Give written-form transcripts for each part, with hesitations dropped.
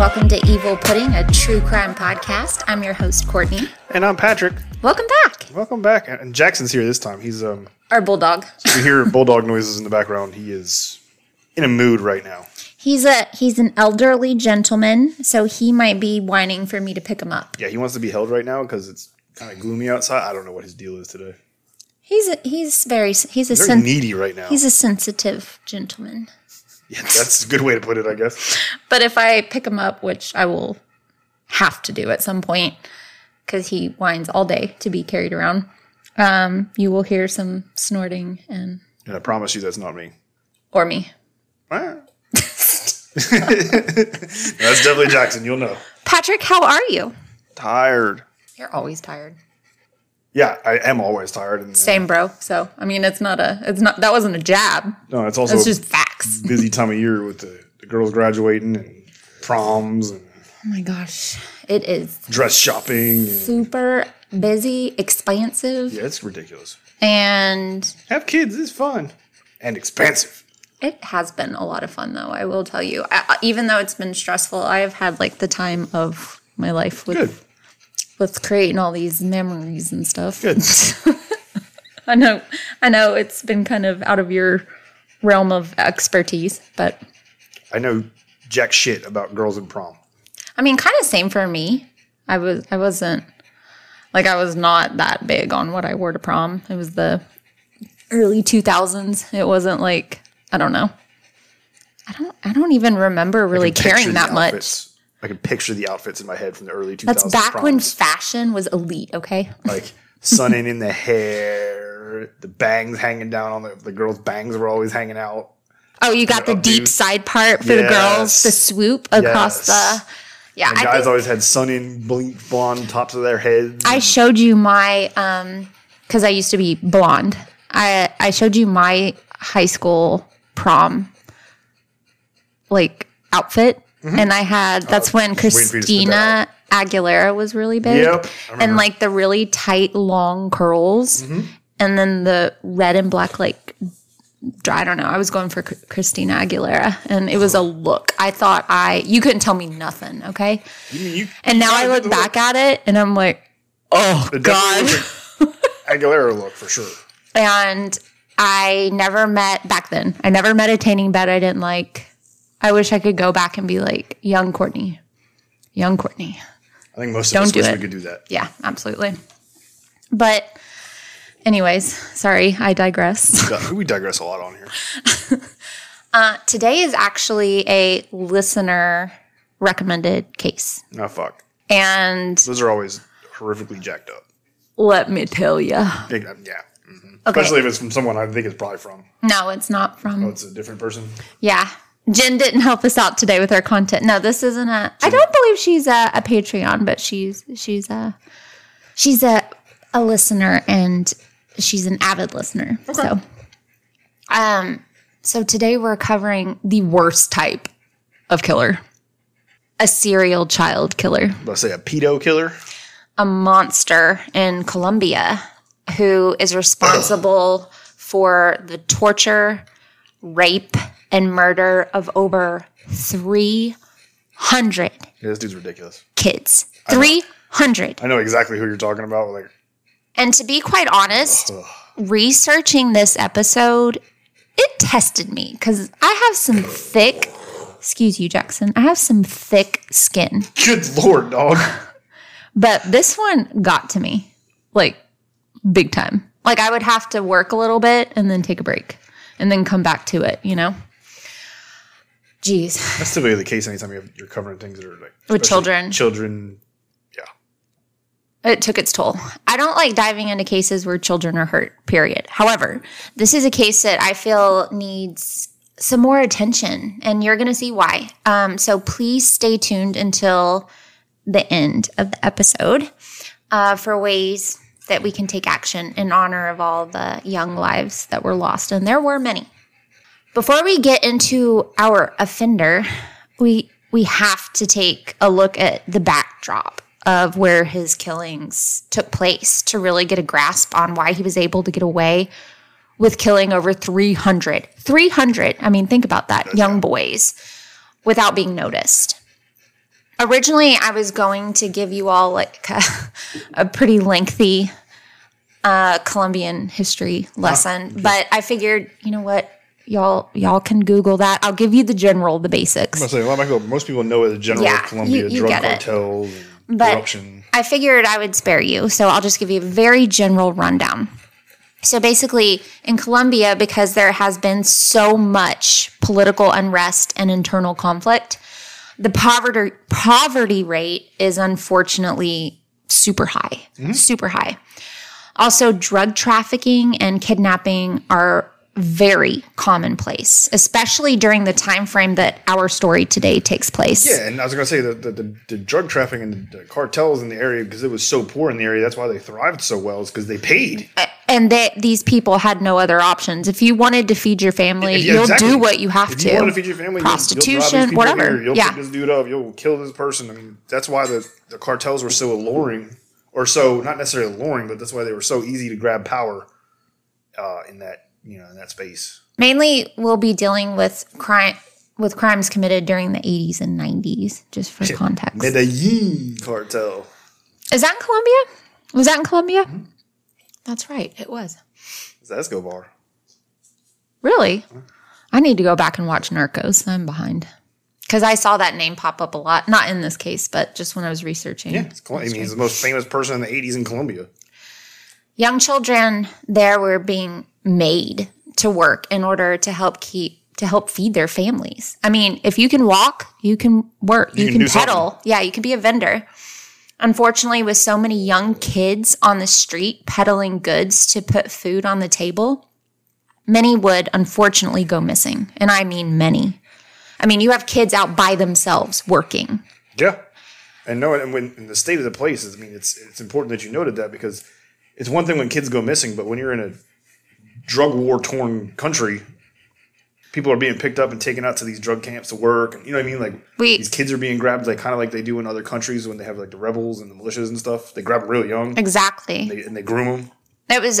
Welcome to Evil Pudding, a true crime podcast. I'm your host, Courtney. And I'm Patrick. Welcome back. Welcome back. And Jackson's here this time. He's our bulldog. So if you hear bulldog noises in the background, he is in a mood right now. He's an elderly gentleman, so he might be whining for me to pick him up. Yeah, he wants to be held right now because it's kind of gloomy outside. I don't know what his deal is today. He's very needy right now. He's a sensitive gentleman. Yeah, that's a good way to put it, I guess. But if I pick him up, which I will have to do at some point, because he whines all day to be carried around, you will hear some snorting and... And I promise you that's not me. Or me. Well. That's definitely Jackson. You'll know. Patrick, how are you? Tired. You're always tired. Yeah, I am always tired. And, same, bro. So, I mean, that wasn't a jab. No, it's also... It's just facts. Busy time of year with the girls graduating and proms. And oh, my gosh. It is. Dress shopping. Super busy, expansive. Yeah, it's ridiculous. And... Have kids is fun. And expansive. It has been a lot of fun, though, I will tell you. Even though it's been stressful, I have had, like, the time of my life with... Good. Let's create all these memories and stuff. Good. I know it's been kind of out of your realm of expertise, but I know jack shit about girls in prom. I mean, kind of same for me. I was not that big on what I wore to prom. It was the early 2000s. It wasn't like, I don't know. I don't even remember really caring that much. I can picture the outfits in my head from the early 2000s. That's back proms. When fashion was elite, okay? Like, sunning in the hair, the bangs hanging down on the girls' bangs were always hanging out. Oh, you got the deep side part for the girls, the swoop across the... Yeah, and guys always had sun-in, blink, blonde tops of their heads. I showed you my... Because I used to be blonde. I showed you my high school prom, like, outfit. Mm-hmm. And I had, that's when Christina Aguilera was really big. Yep, and like the really tight, long curls. Mm-hmm. And then the red and black, like, I don't know. I was going for Christina Aguilera. And it was a look. I thought you couldn't tell me nothing, okay? And now I look back at it and I'm like, oh, God. Aguilera look for sure. And I never met a tanning bed I didn't like. I wish I could go back and be like, young Courtney. I think most of us wish we could do that. Yeah, absolutely. But anyways, sorry, I digress. We digress a lot on here. Today is actually a listener recommended case. Oh, fuck. And those are always horrifically jacked up. Let me tell you. Big, yeah. Mm-hmm. Okay. Especially if it's from someone I think it's probably from. No, it's not from. Oh, it's a different person? Yeah. Jen didn't help us out today with her content. No, this isn't a... I don't believe she's a Patreon, but she's a listener, and she's an avid listener. Okay. So today we're covering the worst type of killer. A serial child killer. Let's say a pedo killer. A monster in Colombia who is responsible for the torture, rape, and murder of over 300. Yeah, this dude's ridiculous. Kids. 300. I know exactly who you're talking about. Like, and to be quite honest, researching this episode, it tested me because I have some thick, excuse you, Jackson, I have some thick skin. Good Lord, dog. But this one got to me, like, big time. Like, I would have to work a little bit and then take a break and then come back to it, you know? Jeez. That's typically the case anytime you're covering things that are like... With children. Children, yeah. It took its toll. I don't like diving into cases where children are hurt, period. However, this is a case that I feel needs some more attention, and you're going to see why. So please stay tuned until the end of the episode for ways that we can take action in honor of all the young lives that were lost, and there were many. Before we get into our offender, we have to take a look at the backdrop of where his killings took place to really get a grasp on why he was able to get away with killing over 300. 300, I mean, think about that, young boys, without being noticed. Originally, I was going to give you all like a pretty lengthy Colombian history lesson, but I figured, you know what, y'all can Google that. I'll give you the general, the basics. I'm gonna say, well, most people know the general of Colombia, you drug cartels, corruption. I figured I would spare you, so I'll just give you a very general rundown. So basically, in Colombia, because there has been so much political unrest and internal conflict, the poverty rate is unfortunately super high, super high. Also, drug trafficking and kidnapping are very commonplace, especially during the time frame that our story today takes place. Yeah, and I was going to say the drug trafficking and the cartels in the area, because it was so poor in the area, that's why they thrived so well, is because they paid. And these people had no other options. If you wanted to feed your family, you'll do what you have to. If you want to feed your family, prostitution, whatever. You'll pick this dude up. You'll kill this person. I mean, that's why the cartels were so alluring, or so not necessarily alluring, but that's why they were so easy to grab power in that in that space. Mainly, we'll be dealing with crimes committed during the 80s and 90s, just for context. Medellin cartel. Is that in Colombia? Was that in Colombia? Mm-hmm. That's right. It was. It's Escobar. Really? I need to go back and watch Narcos. I'm behind. Because I saw that name pop up a lot. Not in this case, but just when I was researching. Yeah, he's the most famous person in the 80s in Colombia. Young children there were being made to work in order to help feed their families. I mean, if you can walk, you can work. You can peddle. Something. Yeah, you can be a vendor. Unfortunately, with so many young kids on the street peddling goods to put food on the table, many would unfortunately go missing. And I mean many. I mean, you have kids out by themselves working. Yeah. And when the state of the place is, I mean, it's important that you noted that, because it's one thing when kids go missing, but when you're in a drug war-torn country, people are being picked up and taken out to these drug camps to work. And, you know what I mean? Like, these kids are being grabbed, like kind of like they do in other countries when they have like the rebels and the militias and stuff. They grab them real young. Exactly. And they groom them. That was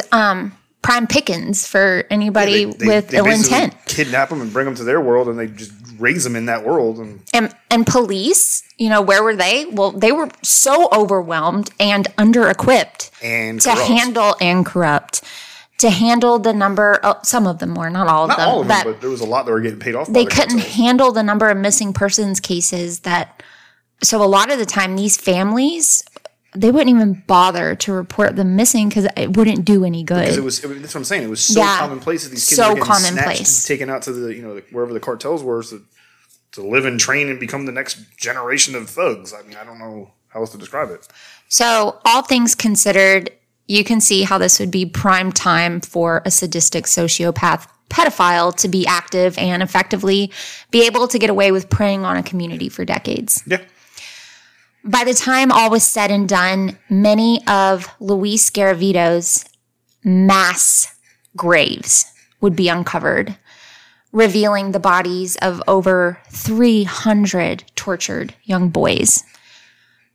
prime pickings for anybody with ill intent. Kidnap them and bring them to their world, and they just raise them in that world. And police, where were they? Well, they were so overwhelmed and under-equipped to handle the number, some of them were, not all of them, but there was a lot that were getting paid off. They couldn't handle the number of missing persons cases so a lot of the time these families, they wouldn't even bother to report them missing because it wouldn't do any good. Because it was that's what I'm saying. It was so commonplace that these kids were getting snatched and taken out to the, wherever the cartels were to live and train and become the next generation of thugs. I mean, I don't know how else to describe it. So all things considered, you can see how this would be prime time for a sadistic sociopath pedophile to be active and effectively be able to get away with preying on a community for decades. Yeah. By the time all was said and done, many of Luis Garavito's mass graves would be uncovered, revealing the bodies of over 300 tortured young boys,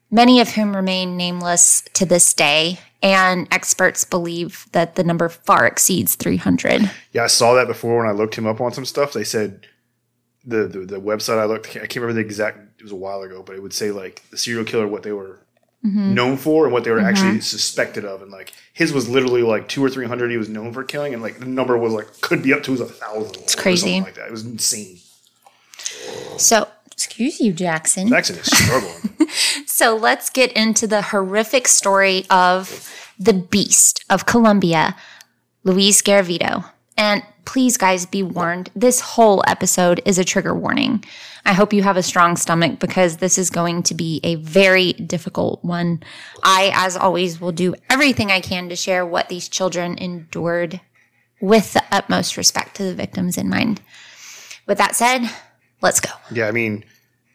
many of whom remain nameless to this day. And experts believe that the number far exceeds 300. Yeah, I saw that before when I looked him up on some stuff. They said the website I looked, I can't remember the exact, it was a while ago, but it would say like the serial killer, what they were known for and what they were actually suspected of. And like his was literally like 200 or 300 he was known for killing. And like the number was like, could be up to 1,000. It's crazy. Something like that. It was insane. So, excuse you, Jackson. Jackson is struggling. So let's get into the horrific story of the beast of Colombia, Luis Garavito. And please, guys, be warned, this whole episode is a trigger warning. I hope you have a strong stomach because this is going to be a very difficult one. I, as always, will do everything I can to share what these children endured with the utmost respect to the victims in mind. With that said, let's go. Yeah, I mean,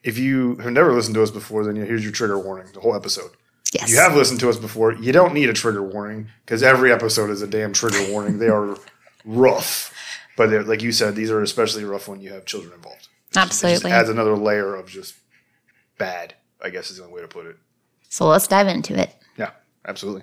if you have never listened to us before, then here's your trigger warning, the whole episode. Yes. If you have listened to us before, you don't need a trigger warning because every episode is a damn trigger warning. They are rough. But like you said, these are especially rough when you have children involved. Absolutely. It adds another layer of just bad, I guess is the only way to put it. So let's dive into it. Yeah, absolutely.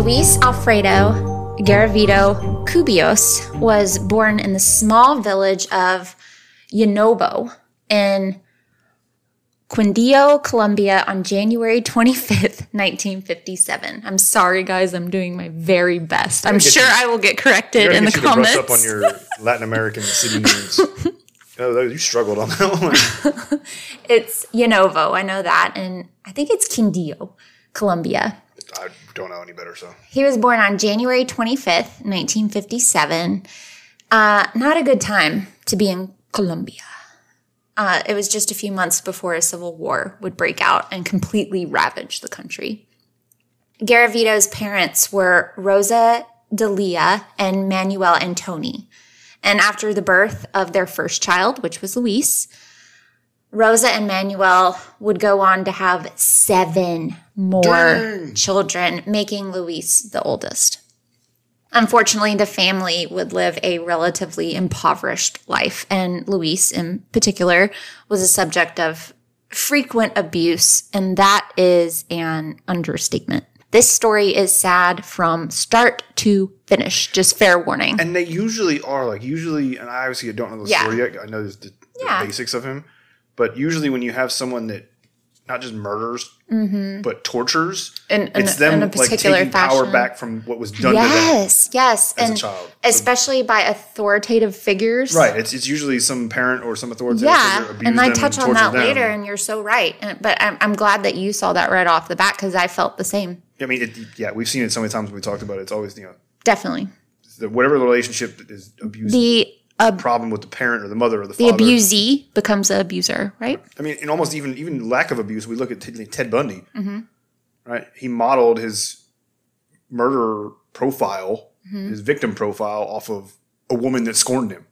Luis Alfredo Garavito Cubios was born in the small village of Yanovo in Quindio, Colombia on January 25th, 1957. I'm sorry, guys. I'm doing my very best. I'm sure I will get corrected in the comments. You're going to brush up on your Latin American city names. Oh, you struggled on that one. It's Yanovo. I know that. And I think it's Quindio, Colombia. I don't know any better, so. He was born on January 25th, 1957. Not a good time to be in Colombia. It was just a few months before a civil war would break out and completely ravage the country. Garavito's parents were Rosa Delia and Manuel Antoni. And after the birth of their first child, which was Luis, Rosa and Manuel would go on to have 7 more children, making Luis the oldest. Unfortunately, the family would live a relatively impoverished life, and Luis in particular was a subject of frequent abuse, and that is an understatement. This story is sad from start to finish, just fair warning. And they usually are, and I obviously don't know the story yet. I know the basics of him, but usually when you have someone that not just murders, but tortures. It's them taking power back from what was done to them. Yes, as a child. Especially by authoritative figures. Right. It's usually some parent or some authoritative figure abused them. And I touch on that later, and you're so right. But I'm glad that you saw that right off the bat because I felt the same. I mean, we've seen it so many times when we talked about it. It's always, definitely. Whatever the relationship is abusive. The problem with the parent or the mother or the father. The abusee becomes an abuser, right? I mean, and almost even lack of abuse. We look at Ted Bundy, right? He modeled his murderer profile, his victim profile, off of a woman that scorned him,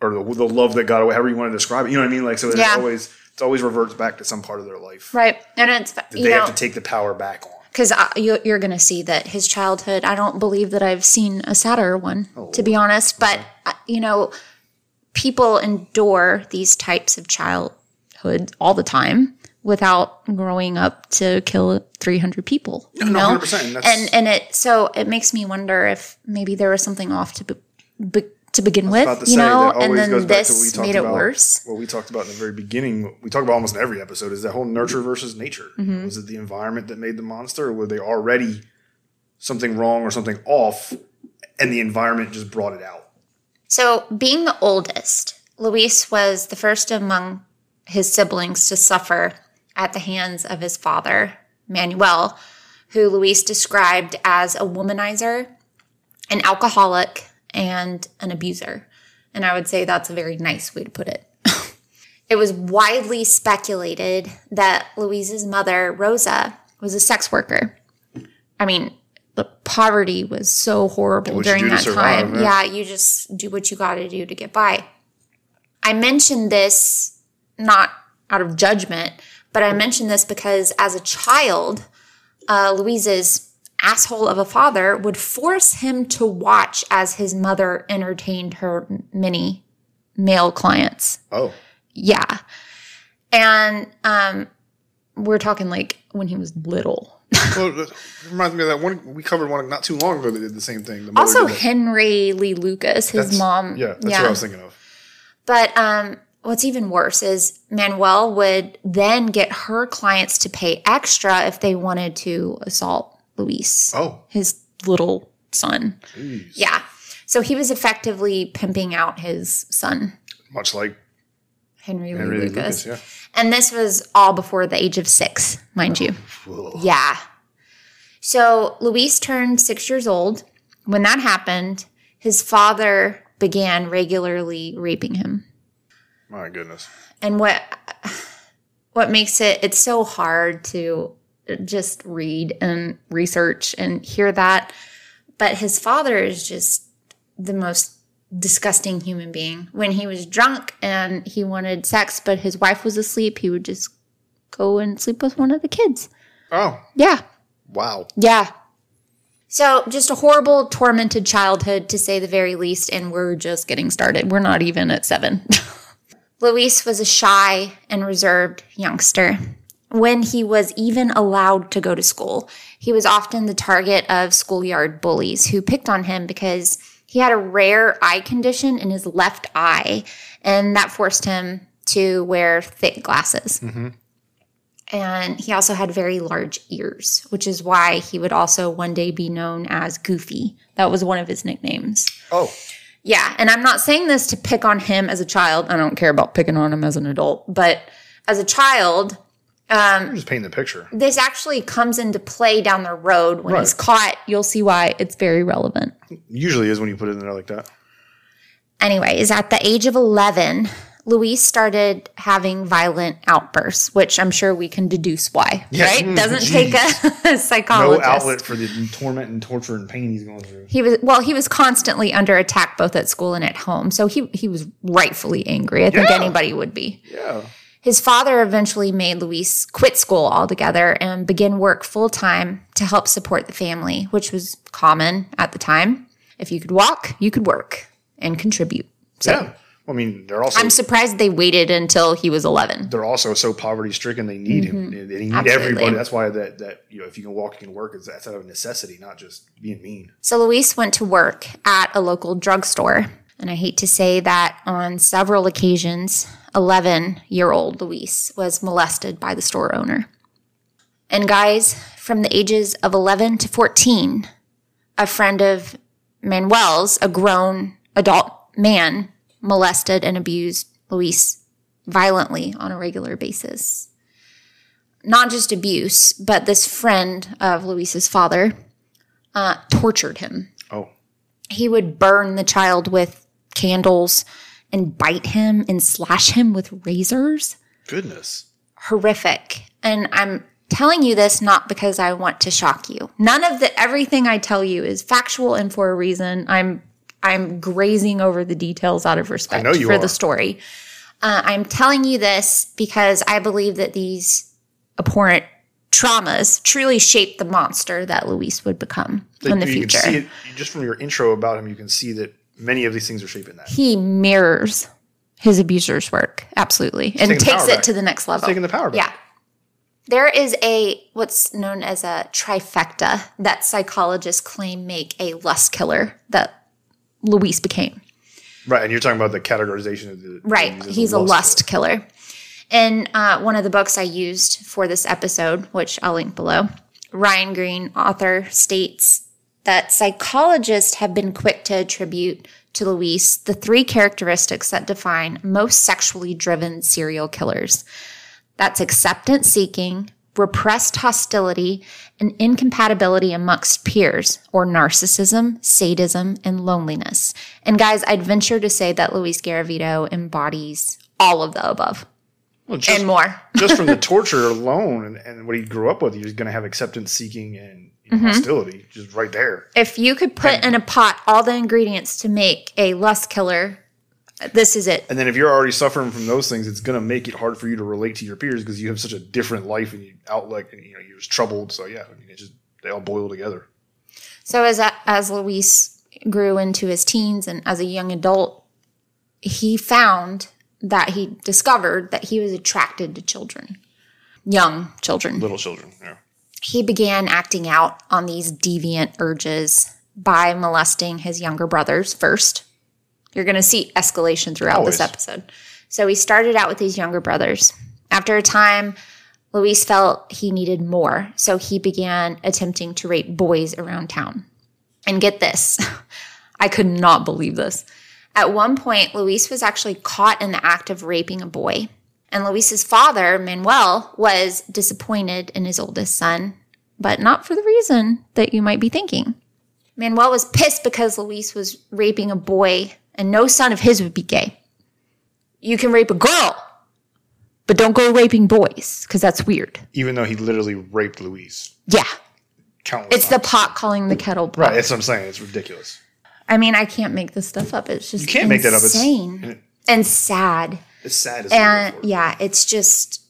or the love that got away. However you want to describe it, you know what I mean? Like, so it always reverts back to some part of their life, right? And they have to take the power back on. Because you're going to see that his childhood, I don't believe that I've seen a sadder one, to be honest. But, people endure these types of childhood all the time without growing up to kill 300 people. No, 100%. So it makes me wonder if maybe there was something off to begin with, and then this made it worse. What we talked about in the very beginning, what we talk about almost in every episode, is that whole nurture versus nature. Mm-hmm. Was it the environment that made the monster, or were they already something wrong or something off, and the environment just brought it out? So being the oldest, Luis was the first among his siblings to suffer at the hands of his father, Manuel, who Luis described as a womanizer, an alcoholic, and an abuser. And I would say that's a very nice way to put it. It was widely speculated that Luis's mother, Rosa, was a sex worker. I mean, the poverty was so horrible during that time. Yeah, you just do what you got to do to get by. I mentioned this not out of judgment, but I mentioned this because as a child, Luis's asshole of a father would force him to watch as his mother entertained her many male clients. Oh. Yeah. And we're talking like when he was little. Well, it reminds me of that one. We covered one not too long ago that did the same thing. Also Henry Lee Lucas, his mom. Yeah, that's what I was thinking of. But what's even worse is Manuel would then get her clients to pay extra if they wanted to assault Luis, his little son. Jeez. Yeah. So he was effectively pimping out his son. Much like Henry Lee Lucas. And this was all before the age of 6, mind you. Whoa. Yeah. So Luis turned 6 years old. When that happened, his father began regularly raping him. My goodness. And what makes it's so hard to just read and research and hear that. But his father is just the most disgusting human being. When he was drunk and he wanted sex, but his wife was asleep, he would just go and sleep with one of the kids. Oh. Yeah. Wow. Yeah. So just a horrible, tormented childhood, to say the very least, and we're just getting started. We're not even at 7. Luis was a shy and reserved youngster. When he was even allowed to go to school, he was often the target of schoolyard bullies who picked on him because he had a rare eye condition in his left eye, and that forced him to wear thick glasses. Mm-hmm. And he also had very large ears, which is why he would also one day be known as Goofy. That was one of his nicknames. Oh. Yeah, and I'm not saying this to pick on him as a child. I don't care about picking on him as an adult. But as a child... I'm just painting the picture. This actually comes into play down the road. When he's caught, you'll see why it's very relevant. Usually is when you put it in there like that. Anyways, at the age of 11... Luis started having violent outbursts, which I'm sure we can deduce why, right? Doesn't take a psychologist. No outlet for the torment and torture and pain he's going through. He was constantly under attack both at school and at home, so he was rightfully angry. I think anybody would be. Yeah. His father eventually made Luis quit school altogether and begin work full-time to help support the family, which was common at the time. If you could walk, you could work and contribute. So, yeah. I mean, they're also... I'm surprised they waited until he was 11. They're also so poverty-stricken, they need him. They need everybody. That's why that you know, if you can walk, you can work. That's out of necessity, not just being mean. So Luis went to work at a local drugstore. And I hate to say that on several occasions, 11-year-old Luis was molested by the store owner. And guys, from the ages of 11 to 14, a friend of Manuel's, a grown adult man... molested and abused Luis violently on a regular basis. Not just abuse, but this friend of Luis's father tortured him. Oh. He would burn the child with candles and bite him and slash him with razors. Goodness. Horrific. And I'm telling you this not because I want to shock you. None of everything I tell you is factual and for a reason. I'm grazing over the details out of respect for the story. I'm telling you this because I believe that these abhorrent traumas truly shaped the monster that Luis would become in the future. Can see it, just from your intro about him, you can see that many of these things are shaping that. He mirrors his abuser's work, absolutely, and takes it to the next level. He's taking the power back. Yeah. There is what's known as a trifecta that psychologists claim make a lust killer that Luis became. Right, and you're talking about the categorization of the... Right, he's a lust killer. And one of the books I used for this episode, which I'll link below, Ryan Green, author, states that psychologists have been quick to attribute to Luis the three characteristics that define most sexually driven serial killers. That's acceptance-seeking, repressed hostility, and incompatibility amongst peers, or narcissism, sadism, and loneliness. And guys, I'd venture to say that Luis Garavito embodies all of the above and more. Just from the torture alone and what he grew up with, he's going to have acceptance-seeking and hostility just right there. If you could put in a pot all the ingredients to make a lust killer, this is it. And then if you're already suffering from those things, it's going to make it hard for you to relate to your peers because you have such a different life and outlook, and you're just troubled. So yeah, they all boil together. So as Luis grew into his teens and as a young adult, he discovered that he was attracted to children, young children, little children. Yeah. He began acting out on these deviant urges by molesting his younger brothers first. You're going to see escalation throughout this episode. So he started out with his younger brothers. After a time, Luis felt he needed more, so he began attempting to rape boys around town. And get this. I could not believe this. At one point, Luis was actually caught in the act of raping a boy. And Luis's father, Manuel, was disappointed in his oldest son, but not for the reason that you might be thinking. Manuel was pissed because Luis was raping a boy and no son of his would be gay. You can rape a girl, but don't go raping boys, because that's weird. Even though he literally raped Luis. Yeah. Countless it's times. The pot calling the kettle black. Right, that's what I'm saying. It's ridiculous. I mean, I can't make this stuff up. It's just insane. You can't make that up. It's and sad. It's sad as well. And yeah, it's just,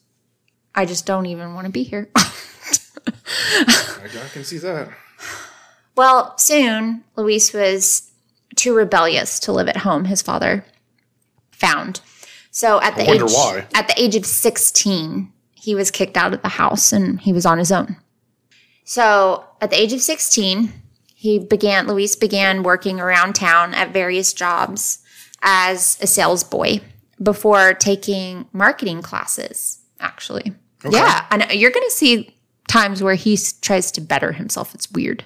I just don't even want to be here. I can see that. Well, soon, Luis was too rebellious to live at home, his father found. So at the age of 16, he was kicked out of the house and he was on his own. So at the age of 16, Luis began working around town at various jobs as a salesboy before taking marketing classes, actually. Okay. Yeah, and you're going to see times where he tries to better himself. It's weird.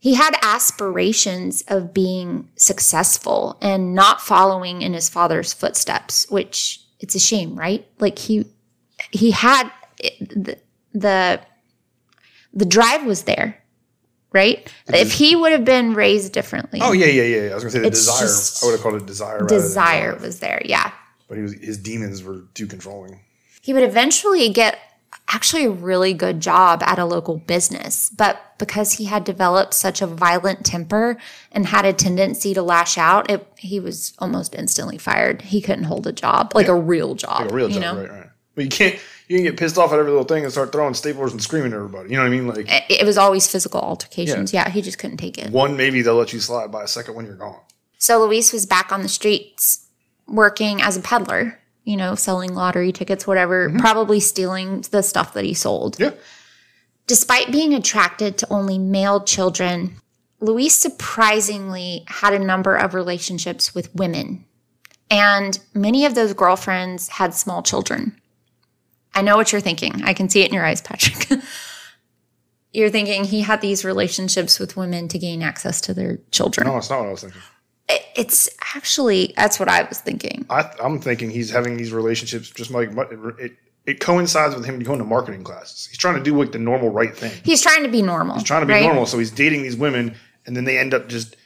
He had aspirations of being successful and not following in his father's footsteps, which it's a shame, right? Like he had the drive was there, right? If he would have been raised differently. Oh, yeah. I was going to say the desire. I would have called it desire. Desire was there, yeah. But his demons were too controlling. He would eventually get actually a really good job at a local business, but because he had developed such a violent temper and had a tendency to lash out, he was almost instantly fired. He couldn't hold a job, like a real job, you know? Right. But you can get pissed off at every little thing and start throwing staplers and screaming at everybody. You know what I mean? Like it was always physical altercations. Yeah, he just couldn't take it. One, maybe they'll let you slide by a second when you're gone. So Luis was back on the streets working as a peddler. You know, selling lottery tickets, whatever, probably stealing the stuff that he sold. Yeah. Despite being attracted to only male children, Luis surprisingly had a number of relationships with women. And many of those girlfriends had small children. I know what you're thinking. I can see it in your eyes, Patrick. You're thinking he had these relationships with women to gain access to their children. No, it's not what I was thinking. It's actually, that's what I was thinking. I'm thinking he's having these relationships just like it coincides with him going to marketing classes. He's trying to do like the normal right thing. He's trying to be normal. Normal. So he's dating these women and then they end up just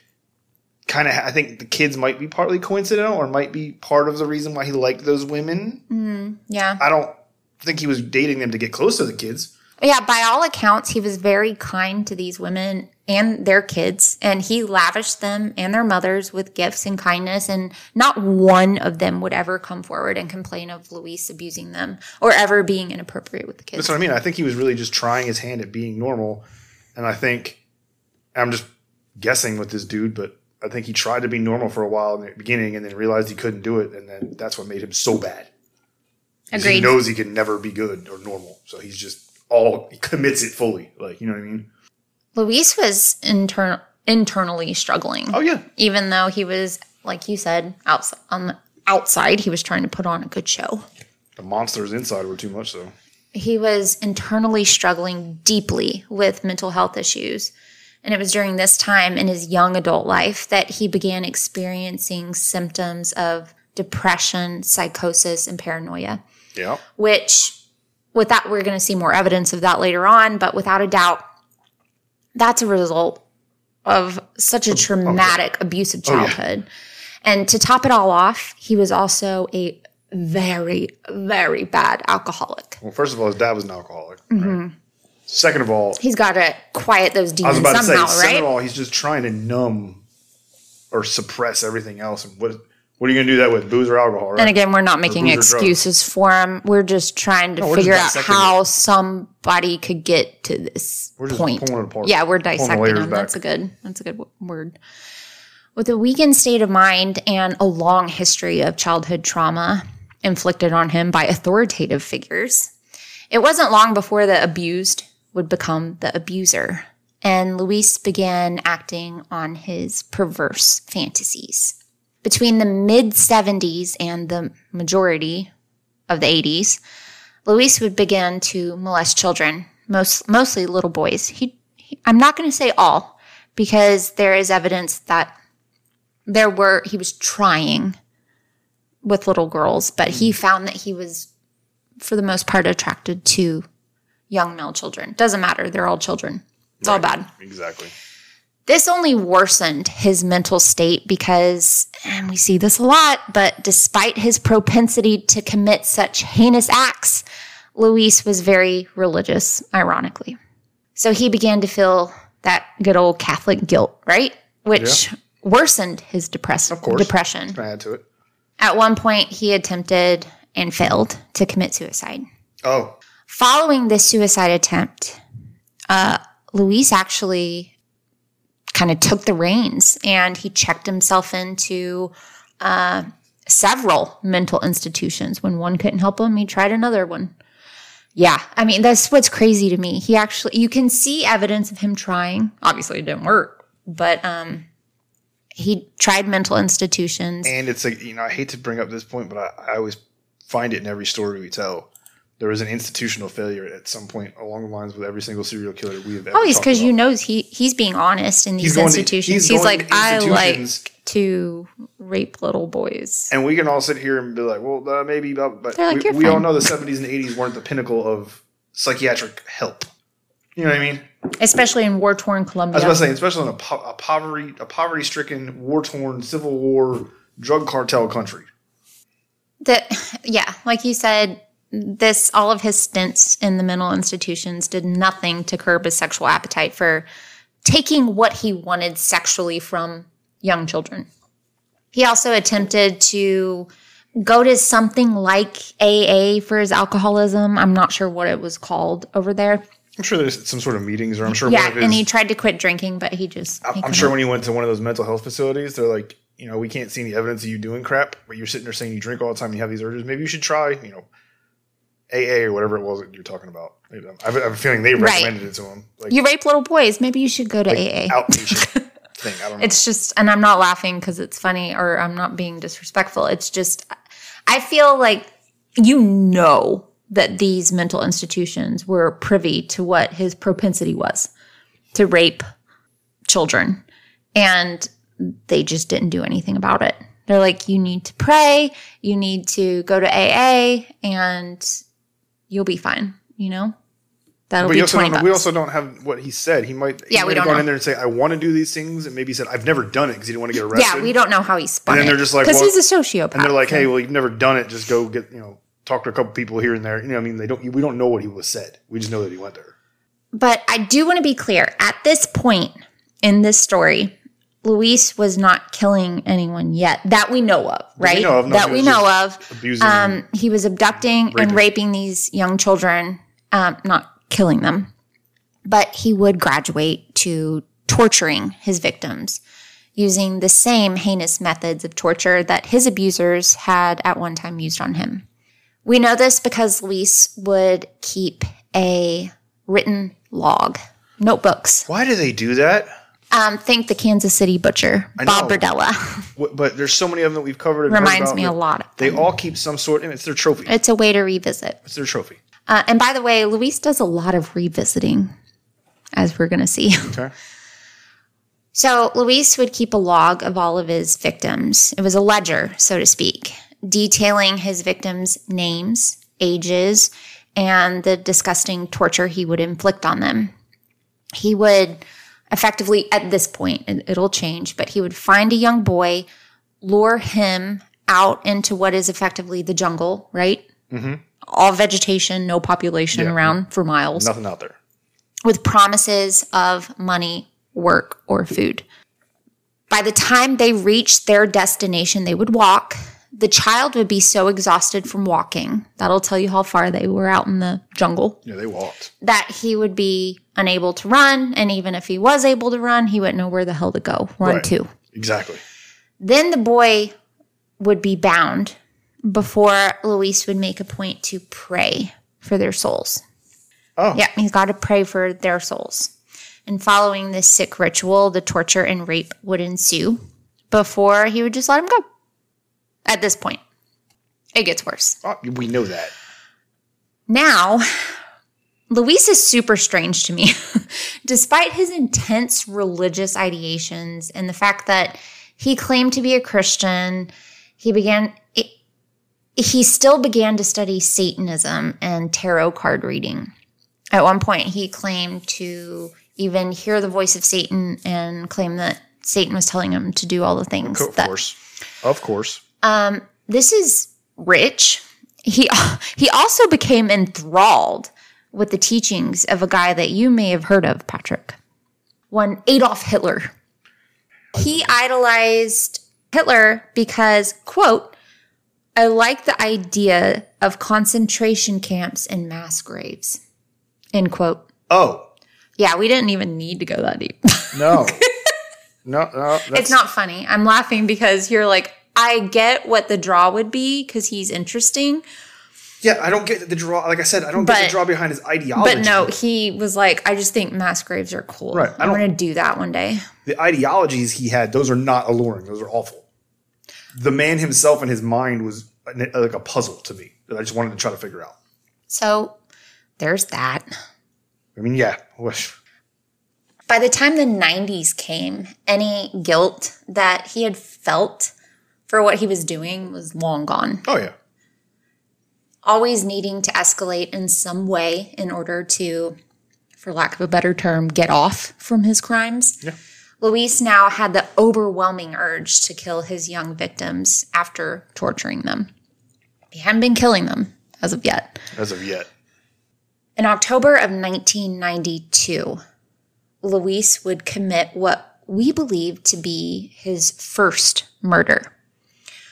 kind of, I think the kids might be partly coincidental or might be part of the reason why he liked those women. Yeah. I don't think he was dating them to get close to the kids. Yeah, by all accounts, he was very kind to these women and their kids, and he lavished them and their mothers with gifts and kindness, and not one of them would ever come forward and complain of Luis abusing them or ever being inappropriate with the kids. That's what I mean. I think he was really just trying his hand at being normal, and I think – I'm just guessing with this dude, but I think he tried to be normal for a while in the beginning and then realized he couldn't do it, and then that's what made him so bad. Agreed. He knows he can never be good or normal, so he's just – he commits it fully. Like, you know what I mean? Luis was internally struggling. Oh, yeah. Even though he was, like you said, outside, he was trying to put on a good show. The monsters inside were too much, though. He was internally struggling deeply with mental health issues. And it was during this time in his young adult life that he began experiencing symptoms of depression, psychosis, and paranoia. Yeah. With that, we're going to see more evidence of that later on, but without a doubt, that's a result of such a traumatic, abusive childhood. Oh, yeah. And to top it all off, he was also a very, very bad alcoholic. Well, first of all, his dad was an alcoholic. Right? Mm-hmm. Second of all, he's got to quiet those demons somehow, right? Second of all, he's just trying to numb or suppress everything else. And what are you going to do that with? Booze or alcohol, right? And again, we're not making excuses for him. We're just trying to figure out how somebody could get to this point. We're just pulling it apart. Yeah, we're dissecting him. That's a good word. With a weakened state of mind and a long history of childhood trauma inflicted on him by authoritative figures, it wasn't long before the abused would become the abuser. And Luis began acting on his perverse fantasies. Between the mid-70s and the majority of the 80s, Luis would begin to molest children, mostly little boys. I'm not going to say all, because there is evidence that he was trying with little girls, but he found that he was, for the most part, attracted to young male children. Doesn't matter. They're all children. It's all bad. Exactly. This only worsened his mental state because, and we see this a lot, but despite his propensity to commit such heinous acts, Luis was very religious, ironically. So he began to feel that good old Catholic guilt, right? Which worsened his depression. I add to it. At one point, he attempted and failed to commit suicide. Oh. Following this suicide attempt, Luis actually kind of took the reins and he checked himself into several mental institutions. When one couldn't help him, he tried another one. Yeah, I mean, that's what's crazy to me. He actually, you can see evidence of him trying. Obviously, it didn't work, but he tried mental institutions. And it's like, you know, I hate to bring up this point, but I always find it in every story we tell. There is an institutional failure at some point along the lines with every single serial killer we have ever. Always, because you know he's being honest in these institutions. He's like, I like to rape little boys. And we can all sit here and be like, well, maybe. But we all know the 70s and 80s weren't the pinnacle of psychiatric help. You know what I mean? Especially in war-torn Colombia. I was about to say, especially in a poverty-stricken, war-torn, Civil War, drug cartel country. Yeah, like you said. All of his stints in the mental institutions did nothing to curb his sexual appetite for taking what he wanted sexually from young children. He also attempted to go to something like AA for his alcoholism. I'm not sure what it was called over there. I'm sure there's some sort of meetings, or I'm sure. Yeah, one of his, and he tried to quit drinking, but he just. I'm sure when he went to one of those mental health facilities, they're like, you know, we can't see any evidence of you doing crap, but you're sitting there saying you drink all the time, and you have these urges. Maybe you should try, you know, AA or whatever it was that you're talking about. I have a feeling they recommended it to him. Like, you rape little boys. Maybe you should go to AA. Outpatient thing. I don't know. It's just, and I'm not laughing because it's funny or I'm not being disrespectful. It's just, I feel like you know that these mental institutions were privy to what his propensity was to rape children. And they just didn't do anything about it. They're like, you need to pray. You need to go to AA and... you'll be fine, you know? That'll be $20. We also don't have what he said. He might have gone in there and say, I want to do these things. And maybe he said, I've never done it because he didn't want to get arrested. Yeah, we don't know how he spun it. And then they're just like, because he's a sociopath. And they're like, hey, well, you've never done it. Just go get, you know, talk to a couple people here and there. You know, I mean, we don't know what he was said. We just know that he went there. But I do want to be clear. At this point in this story, Luis was not killing anyone yet that we know of, right? That we know of. Abusing, he was abducting and raping these young children, not killing them. But he would graduate to torturing his victims using the same heinous methods of torture that his abusers had at one time used on him. We know this because Luis would keep a written log, notebooks. Why do they do that? Think the Kansas City butcher, Bob Berdella. But there's so many of them that we've covered. Reminds me a lot of them. They all keep some sort, and it's their trophy. It's a way to revisit. It's their trophy. And by the way, Luis does a lot of revisiting, as we're going to see. Okay. So Luis would keep a log of all of his victims. It was a ledger, so to speak, detailing his victims' names, ages, and the disgusting torture he would inflict on them. He would... effectively, at this point, it'll change, but he would find a young boy, lure him out into what is effectively the jungle, right? Mm-hmm. All vegetation, no population around for miles. Nothing out there. With promises of money, work, or food. By the time they reached their destination, they would walk. The child would be so exhausted from walking. That'll tell you how far they were out in the jungle. Yeah, they walked. That he would be unable to run. And even if he was able to run, he wouldn't know where the hell to go. Run to. Exactly. Then the boy would be bound before Luis would make a point to pray for their souls. Oh. Yeah, he's got to pray for their souls. And following this sick ritual, the torture and rape would ensue before he would just let him go. At this point, it gets worse. Oh, we know that. Now, Luis is super strange to me. Despite his intense religious ideations and the fact that he claimed to be a Christian, he still began to study Satanism and tarot card reading. At one point, he claimed to even hear the voice of Satan and claimed that Satan was telling him to do all the things. Of course. This is rich. He also became enthralled with the teachings of a guy that you may have heard of, Patrick. One Adolf Hitler. He idolized Hitler because, quote, I like the idea of concentration camps and mass graves, end quote. Oh. Yeah, we didn't even need to go that deep. No. No. It's not funny. I'm laughing because you're like, I get what the draw would be because he's interesting, Yeah, I don't get the draw. Like I said, I don't get the draw behind his ideology. But no, he was like, I just think mass graves are cool. Right. I'm going to do that one day. The ideologies he had, those are not alluring. Those are awful. The man himself and his mind was like a puzzle to me that I just wanted to try to figure out. So there's that. I mean, yeah. By the time the 90s came, any guilt that he had felt for what he was doing was long gone. Oh, yeah. Always needing to escalate in some way in order to, for lack of a better term, get off from his crimes. Yeah. Luis now had the overwhelming urge to kill his young victims after torturing them. He hadn't been killing them as of yet. As of yet. In October of 1992, Luis would commit what we believe to be his first murder.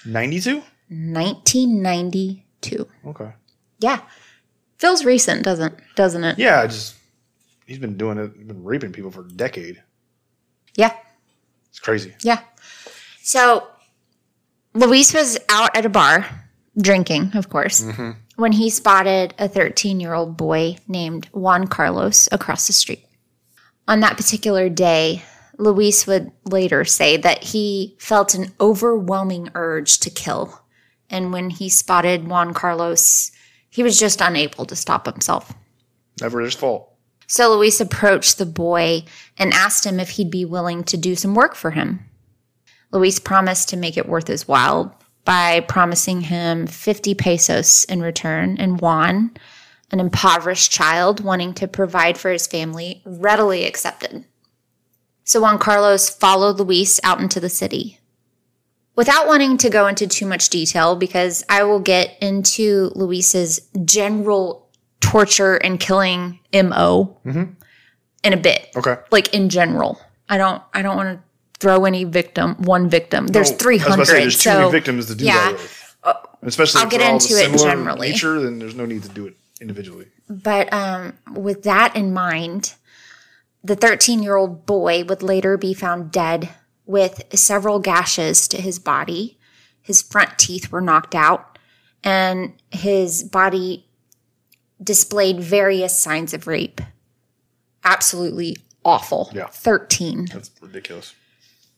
92? 1992. Okay. Yeah. Feels recent, doesn't it? Yeah, he's been doing it, been raping people for a decade. Yeah. It's crazy. Yeah. So Luis was out at a bar drinking, of course, when he spotted a 13-year-old boy named Juan Carlos across the street. On that particular day, Luis would later say that he felt an overwhelming urge to kill. And when he spotted Juan Carlos, he was just unable to stop himself. Never his fault. So Luis approached the boy and asked him if he'd be willing to do some work for him. Luis promised to make it worth his while by promising him 50 pesos in return, and Juan, an impoverished child wanting to provide for his family, readily accepted. So Juan Carlos followed Luis out into the city. Without wanting to go into too much detail, because I will get into Luis's general torture and killing MO in a bit. Okay. Like in general. I don't want to throw any victim. There's 300. I was about to say, there's too many victims to do that with. Especially I'll get into it generally. Nature, then there's no need to do it individually. But with that in mind, the 13-year-old boy would later be found dead with several gashes to his body. His front teeth were knocked out, and his body displayed various signs of rape. Absolutely awful. Yeah. 13. That's ridiculous.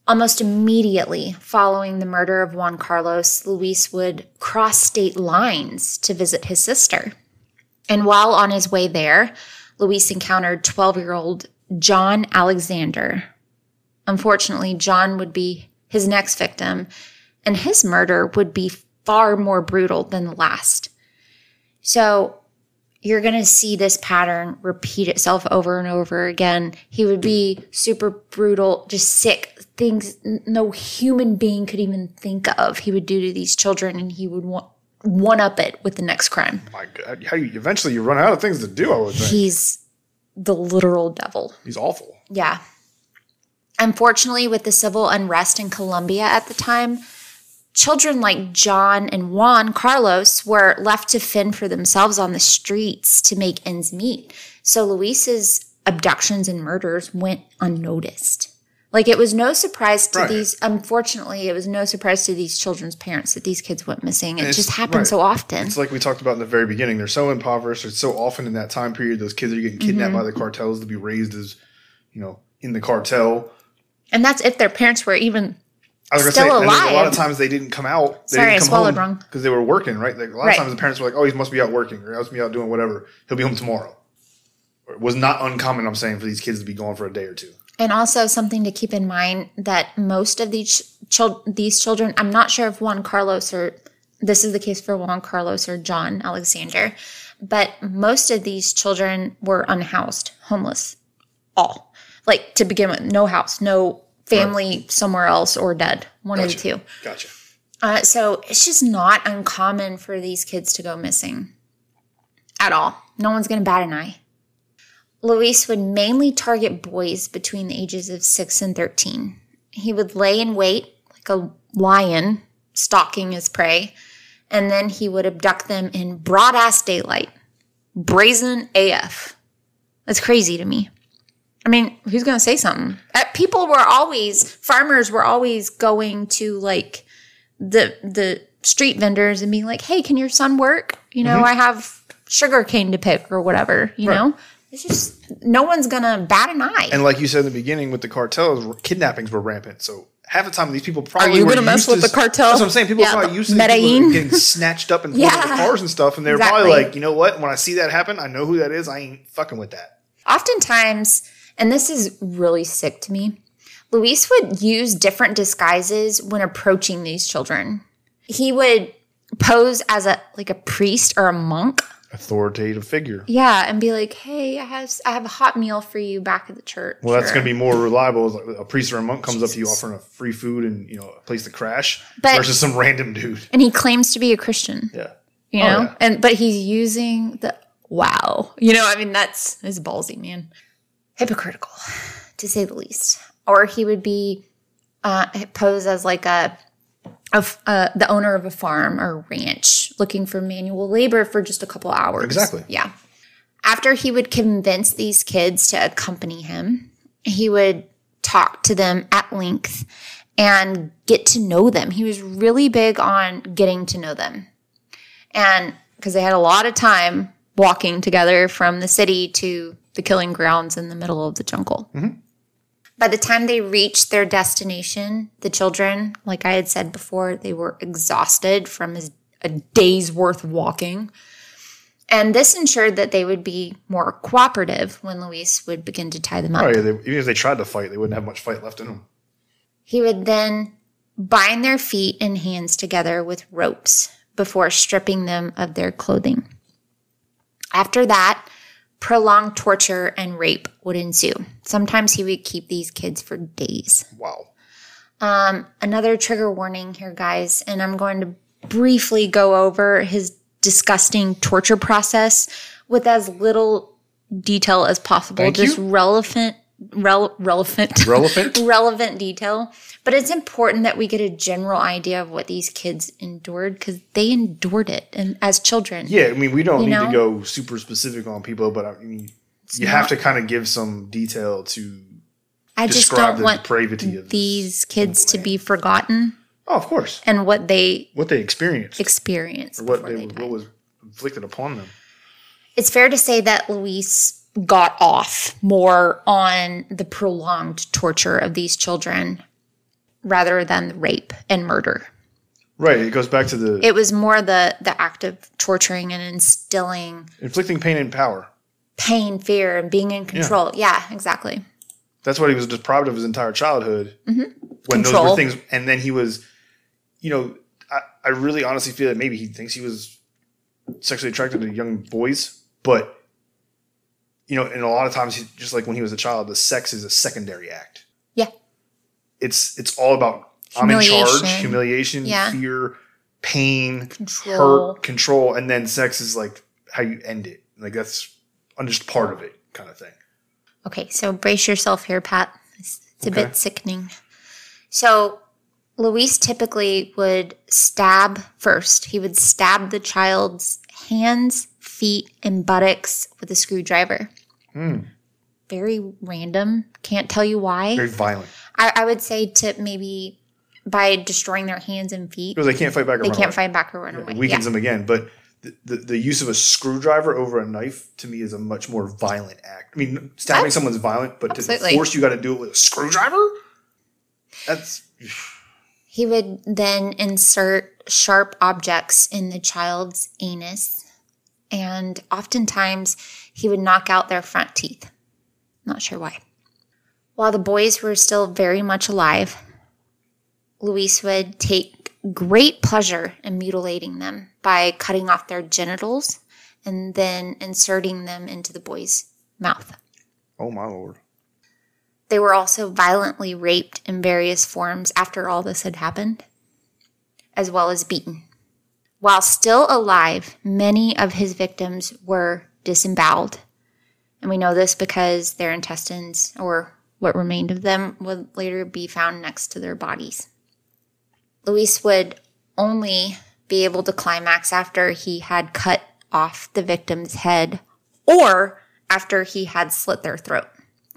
Almost immediately following the murder of Juan Carlos, Luis would cross state lines to visit his sister. And while on his way there, Luis encountered 12-year-old John Alexander. Unfortunately, John would be his next victim, and his murder would be far more brutal than the last. So you're going to see this pattern repeat itself over and over again. He would be super brutal, just sick, things no human being could even think of he would do to these children, and he would one-up it with the next crime. My God. Eventually you run out of things to do, I would think. He's the literal devil. He's awful. Yeah. Unfortunately, with the civil unrest in Colombia at the time, children like John and Juan Carlos were left to fend for themselves on the streets to make ends meet. So Luis's abductions and murders went unnoticed. Like, it was no surprise to these, unfortunately, it was no surprise to these children's parents that these kids went missing. It just happened so often. It's like we talked about in the very beginning. They're so impoverished. It's so often in that time period, those kids are getting kidnapped by the cartels to be raised as, you know, in the cartel. And that's if their parents were even still alive. A lot of times they didn't come out. They didn't come home because they were working, right? Like, a lot of times the parents were like, oh, he must be out working, or he must be out doing whatever. He'll be home tomorrow. It was not uncommon, I'm saying, for these kids to be gone for a day or two. And also something to keep in mind that most of these children, I'm not sure if Juan Carlos or – this is the case for Juan Carlos or John Alexander, but most of these children were unhoused, homeless, all. Like, to begin with, no house, no family somewhere else, or dead. One of the two. Gotcha. So it's just not uncommon for these kids to go missing at all. No one's going to bat an eye. Luis would mainly target boys between the ages of 6 and 13. He would lay in wait like a lion stalking his prey, and then he would abduct them in broad-ass daylight. Brazen AF. That's crazy to me. I mean, who's going to say something? Farmers were always going to, like, the street vendors and being like, hey, can your son work? You know, I have sugar cane to pick or whatever, you know. It's just no one's going to bat an eye. And like you said in the beginning with the cartels, kidnappings were rampant. So half the time these people probably Are you going to mess with the cartel? That's what I'm saying. People are probably used to getting snatched up and thrown in the cars and stuff. And they're probably like, you know what? When I see that happen, I know who that is. I ain't fucking with that. Oftentimes, and this is really sick to me, Luis would use different disguises when approaching these children. He would pose as a priest or a monk. Authoritative figure. Yeah, and be like, hey, I have a hot meal for you back at the church. Well, that's going to be more reliable. Like a priest or a monk comes up to you offering a free food and, you know, a place to crash versus some random dude. And he claims to be a Christian. Yeah. You know? Yeah. But he's using the You know, I mean, that's ballsy, man. Hypocritical, to say the least. Or he would be pose as like the owner of a farm or ranch looking for manual labor for just a couple hours. Exactly. Yeah. After he would convince these kids to accompany him, he would talk to them at length and get to know them. He was really big on getting to know them. And because they had a lot of time walking together from the city to the killing grounds in the middle of the jungle. Mm-hmm. By the time they reached their destination, the children, like I had said before, they were exhausted from a day's worth of walking. And this ensured that they would be more cooperative when Luis would begin to tie them up. Oh, yeah, even if they tried to fight, they wouldn't have much fight left in them. He would then bind their feet and hands together with ropes before stripping them of their clothing. After that, prolonged torture and rape would ensue. Sometimes he would keep these kids for days. Wow. Another trigger warning here, guys, and I'm going to briefly go over his disgusting torture process with as little detail as possible. Relevant detail. But it's important that we get a general idea of what these kids endured because they endured it and as children. Yeah, I mean, we don't need to go super specific on people, but I mean, you have to kind of give some detail to describe the depravity of these kids to be forgotten. Oh, of course. And what they experienced or what was inflicted upon them. It's fair to say that Luis got off more on the prolonged torture of these children rather than the rape and murder. Right. It goes back to it was more the act of torturing and inflicting pain and power. Pain, fear, and being in control. Yeah exactly. That's what he was deprived of his entire childhood. Mm-hmm. When control. Those were things. And then he was, you know, I really honestly feel that maybe he thinks he was sexually attracted to young boys, but you know, and a lot of times, just like when he was a child, the sex is a secondary act. Yeah. It's all about I'm in charge, humiliation, fear, pain, hurt, control. And then sex is like how you end it. Like that's just part of it kind of thing. Okay. So brace yourself here, Pat. It's a bit sickening. So Luis typically would stab first. He would stab the child's hands, feet, and buttocks with a screwdriver. Mm. Very random. Can't tell you why. Very violent. I would say to maybe by destroying their hands and feet. Because they can't fight back or run away. It weakens them again. But the use of a screwdriver over a knife to me is a much more violent act. I mean, stabbing someone's violent, but to force you got to do it with a screwdriver? That's... He would then insert sharp objects in the child's anus. And oftentimes, he would knock out their front teeth. Not sure why. While the boys were still very much alive, Luis would take great pleasure in mutilating them by cutting off their genitals and then inserting them into the boy's mouth. Oh, my Lord. They were also violently raped in various forms after all this had happened, as well as beaten. While still alive, many of his victims were disemboweled. And we know this because their intestines, or what remained of them, would later be found next to their bodies. Luis would only be able to climax after he had cut off the victim's head or after he had slit their throat.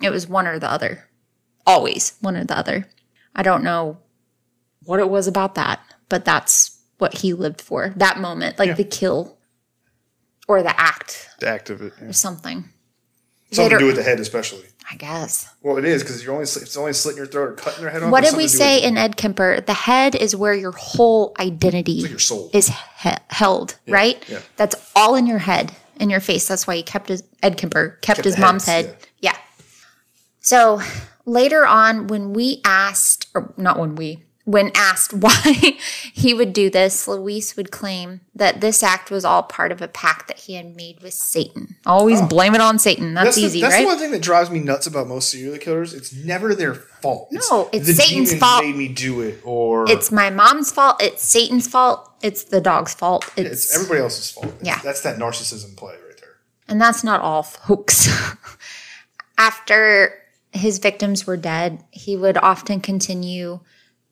It was one or the other. Always one or the other. I don't know what it was about that, but that's what he lived for, that moment, the kill. Or the act. The act of it. Yeah. Or something. Something to do with the head especially. I guess. Well, it is because it's only slitting your throat or cutting their head off. What did we say in Ed Kemper? The head is where your whole identity like your soul. Is held, yeah. Right? Yeah. That's all in your head, in your face. That's why he kept his Ed Kemper kept his mom's head. Yeah. So later on, when we asked, or not when we, when asked why he would do this, Luis would claim that this act was all part of a pact that he had made with Satan. Always blame it on Satan. That's easy, right? That's the one thing that drives me nuts about most serial killers. It's never their fault. No, it's Satan's fault. Made me do it, or it's my mom's fault. It's Satan's fault. It's the dog's fault. It's everybody else's fault. Yeah, that's that narcissism play right there. And that's not all, folks. After his victims were dead, he would often continue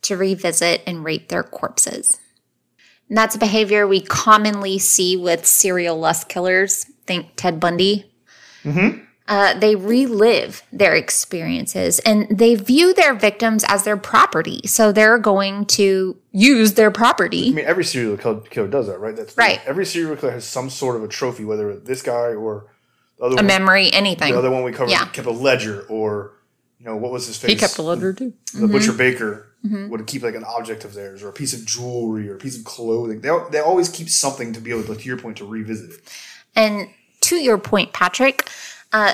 to revisit and rape their corpses. And that's a behavior we commonly see with serial lust killers. Think Ted Bundy. Mm-hmm. They relive their experiences, and they view their victims as their property. So they're going to use their property. I mean, every serial killer does that, right? That's right. Every serial killer has some sort of a trophy, whether this guy or the other one. A memory, anything. The other one we covered kept a ledger, or, you know, what was his face? He kept a ledger, too. The Butcher Baker. Mm-hmm. Would keep like an object of theirs, or a piece of jewelry, or a piece of clothing. They always keep something to be able to, like, to your point, to revisit it. And to your point, Patrick,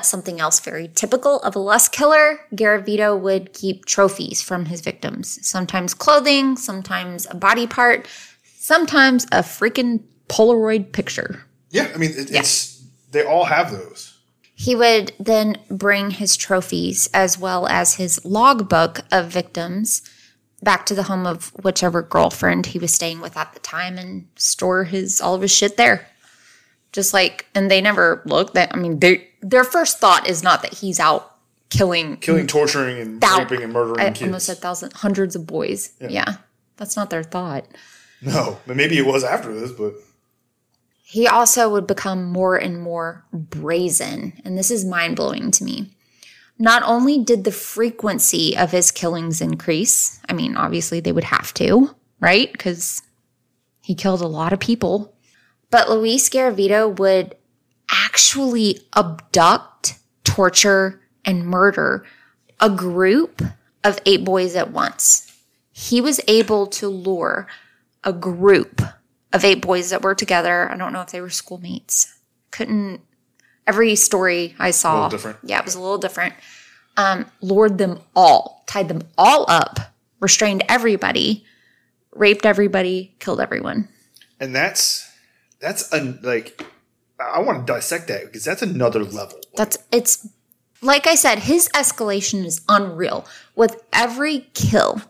something else very typical of a lust killer, Garavito would keep trophies from his victims. Sometimes clothing, sometimes a body part, sometimes a freaking Polaroid picture. Yeah, I mean, it's they all have those. He would then bring his trophies as well as his logbook of victims back to the home of whichever girlfriend he was staying with at the time and store all of his shit there. Just like, and they never look that, I mean, their first thought is not that he's out killing, torturing and raping and murdering kids. Almost hundreds of boys. Yeah. That's not their thought. No, but maybe it was after this, but. He also would become more and more brazen. And this is mind blowing to me. Not only did the frequency of his killings increase, I mean, obviously they would have to, right? Because he killed a lot of people. But Luis Garavito would actually abduct, torture, and murder a group of 8 boys at once. He was able to lure a group of 8 boys that were together. I don't know if they were schoolmates. Every story I saw, it was a little different, lured them all, tied them all up, restrained everybody, raped everybody, killed everyone. And that's I want to dissect that because that's another level. It's like I said, his escalation is unreal. With every kill,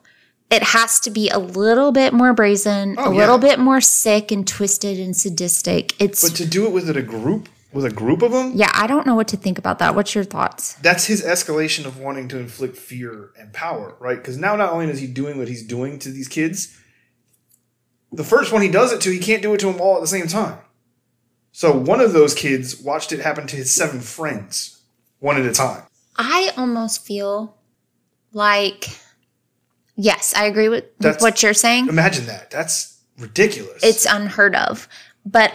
it has to be a little bit more brazen, little bit more sick and twisted and sadistic. But to do it with a group of them? Yeah, I don't know what to think about that. What's your thoughts? That's his escalation of wanting to inflict fear and power, right? Because now not only is he doing what he's doing to these kids, the first one he does it to, he can't do it to them all at the same time. So one of those kids watched it happen to his 7 friends, one at a time. I almost feel like, yes, I agree with what you're saying. Imagine that. That's ridiculous. It's unheard of. But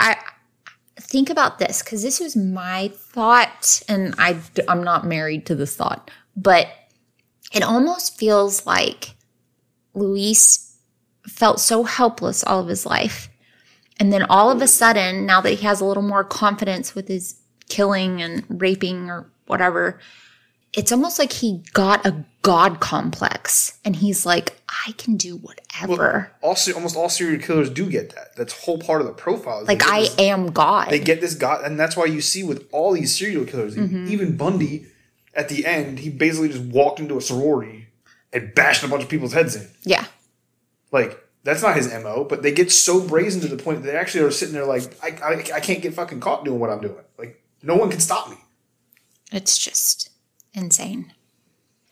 think about this, because this was my thought, and I'm not married to this thought, but it almost feels like Luis felt so helpless all of his life. And then all of a sudden, now that he has a little more confidence with his killing and raping or whatever, it's almost like he got a God complex, and he's like, I can do whatever. Well, also, almost all serial killers do get that. That's whole part of the profile. Like, I am God. They get this God, and that's why you see with all these serial killers, even Bundy, at the end, he basically just walked into a sorority and bashed a bunch of people's heads in. Yeah. Like, that's not his MO, but they get so brazen to the point that they actually are sitting there like, I can't get fucking caught doing what I'm doing. Like, no one can stop me. It's just insane.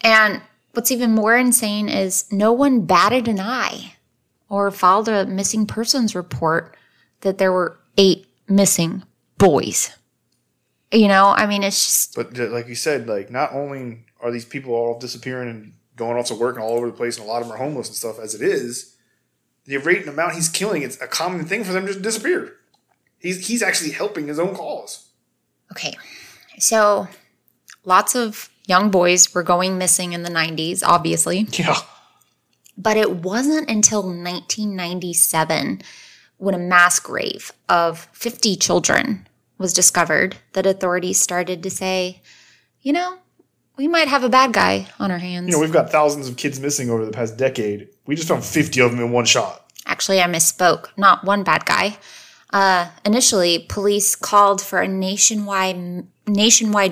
And what's even more insane is no one batted an eye or filed a missing persons report that there were 8 missing boys. You know, I mean, it's just. But like you said, like, not only are these people all disappearing and going off to work and all over the place, and a lot of them are homeless and stuff as it is, the rate and amount he's killing, it's a common thing for them to disappear. He's actually helping his own cause. Okay. So lots of young boys were going missing in the 90s, obviously. Yeah. But it wasn't until 1997 when a mass grave of 50 children was discovered that authorities started to say, you know, we might have a bad guy on our hands. You know, we've got thousands of kids missing over the past decade. We just found 50 of them in one shot. Actually, I misspoke. Not one bad guy. Initially, police called for a nationwide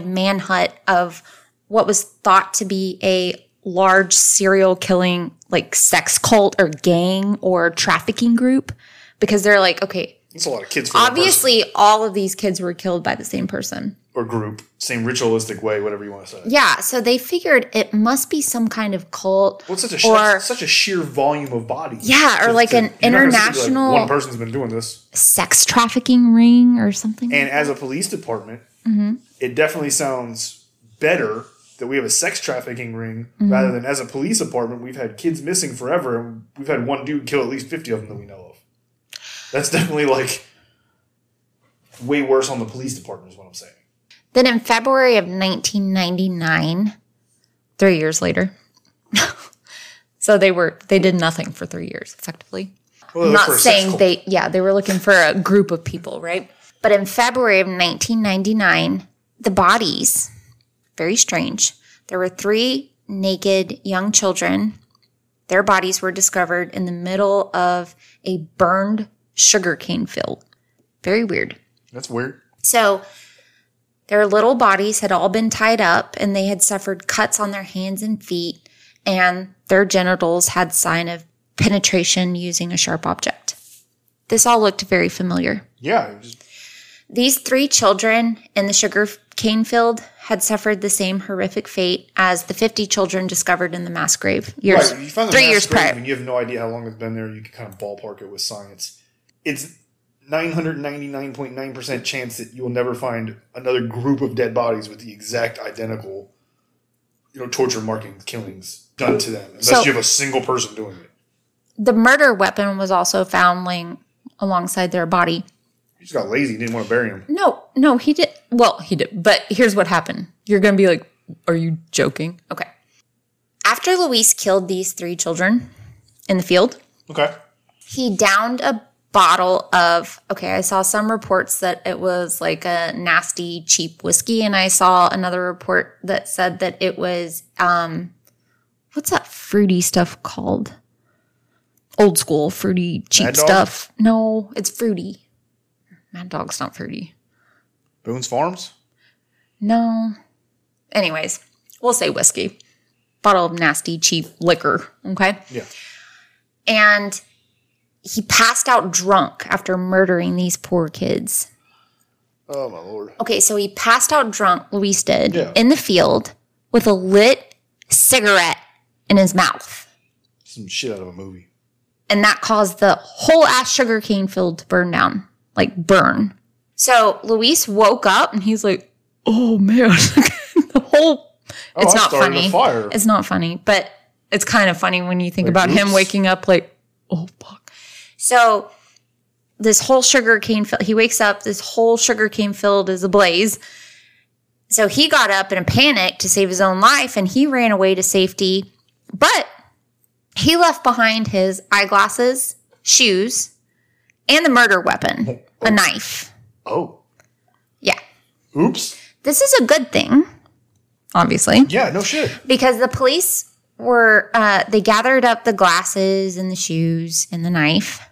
manhunt of what was thought to be a large serial killing, like, sex cult or gang or trafficking group, because they're like, okay, it's a lot of kids. Obviously, all of these kids were killed by the same person or group, same ritualistic way, whatever you want to say. Yeah, so they figured it must be some kind of cult. Well, such a sheer volume of bodies. Yeah, or like an international. One person's been doing this sex trafficking ring or something. And as a police department, mm-hmm. It definitely sounds better that we have a sex trafficking ring mm-hmm. rather than as a police department. We've had kids missing forever, and we've had one dude kill at least 50 of them that we know of. That's definitely, like, way worse on the police department is what I'm saying. Then in February of 1999, 3 years later. So they did nothing for 3 years, effectively. Well, I'm not saying they were looking for a group of people, right? But in February of 1999, the bodies, very strange. There were 3 naked young children. Their bodies were discovered in the middle of a burned sugarcane field. Very weird. That's weird. So their little bodies had all been tied up, and they had suffered cuts on their hands and feet, and their genitals had sign of penetration using a sharp object. This all looked very familiar. Yeah. These 3 children in the sugarcane field had suffered the same horrific fate as the 50 children discovered in the mass grave years, right. You find the 3 years prior. And you have no idea how long it's been there. You can kind of ballpark it with science. It's 999.9% chance that you will never find another group of dead bodies with the exact identical, you know, torture markings, killings done to them, unless you have a single person doing it. The murder weapon was also found laying alongside their body. He just got lazy. He didn't want to bury him. No, he did. Well, he did. But here's what happened. You're going to be like, are you joking? Okay. After Luis killed these 3 children in the field. Okay. He downed a bottle of, okay, I saw some reports that it was like a nasty, cheap whiskey. And I saw another report that said that it was, what's that fruity stuff called? Old school fruity, cheap stuff. No, it's fruity. Mad Dog's not fruity. Boone's Farms? No. Anyways, we'll say whiskey. Bottle of nasty, cheap liquor, okay? Yeah. And he passed out drunk after murdering these poor kids. Oh, my Lord. Okay, so he passed out drunk, Luis did, in the field with a lit cigarette in his mouth. Some shit out of a movie. And that caused the whole ass sugarcane field to burn down. Like, burn. So Luis woke up and he's like, oh, man. It's not funny. It's not funny, but it's kind of funny when you think about him waking up like, oh, fuck. So this whole sugarcane field, he wakes up, this whole sugarcane field is ablaze. So he got up in a panic to save his own life, and he ran away to safety. But he left behind his eyeglasses, shoes, and the murder weapon. A knife. Oh. Yeah. Oops. This is a good thing, obviously. Yeah, no shit. Because the police were, they gathered up the glasses and the shoes and the knife.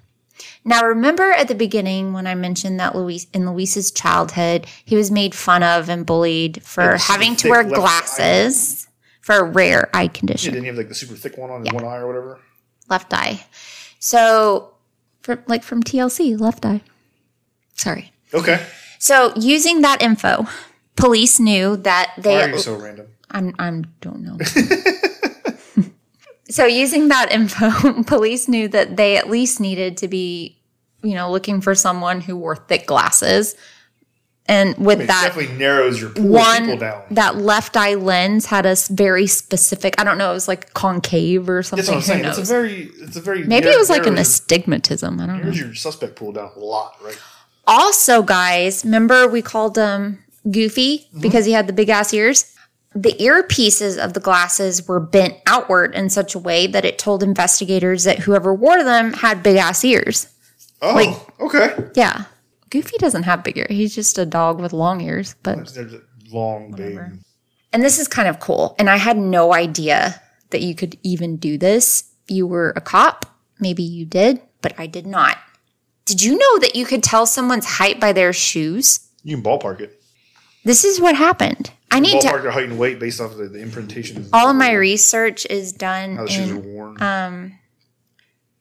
Now, remember at the beginning when I mentioned that Luis's childhood, he was made fun of and bullied for having to wear glasses for a rare eye condition. Didn't he have like the super thick one on his one eye or whatever? Left eye. So, from TLC, Left Eye. Sorry. Okay. So using that info, police knew that they... Why are you so random? I don't know. So using that info, police knew that they at least needed to be, you know, looking for someone who wore thick glasses. And with that... It definitely narrows your pool of people down. That left eye lens had a very specific... I don't know. It was like concave or something. That's what I'm saying. It's a very... Maybe it was like an astigmatism. I don't know. Narrows your suspect pool down a lot, right? Also, guys, remember we called him Goofy because he had the big ass ears? The earpieces of the glasses were bent outward in such a way that it told investigators that whoever wore them had big ass ears. Oh, like, okay. Yeah. Goofy doesn't have big ears. He's just a dog with long ears. But there's long, whatever. Big. And this is kind of cool. And I had no idea that you could even do this. You were a cop. Maybe you did, but I did not. Did you know that you could tell someone's height by their shoes? You can ballpark it. This is what happened. I need to ballpark their height and weight based off of the imprintation. All of my research is done how the shoes are worn.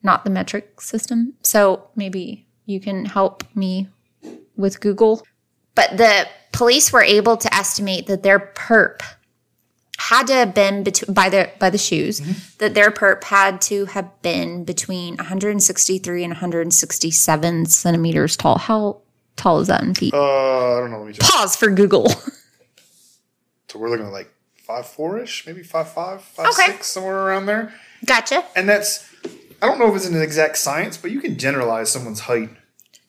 Not the metric system. So maybe you can help me with Google. But the police were able to estimate that their perp had to have been by the shoes, that their perp had to have been between 163 and 167 centimeters tall. How tall is that in feet? I don't know. Let me check. Pause for Google. So we're looking at like 5'4"-ish, maybe 5'5", 5'6", somewhere around there. Gotcha. And that's, I don't know if it's an exact science, but you can generalize someone's height.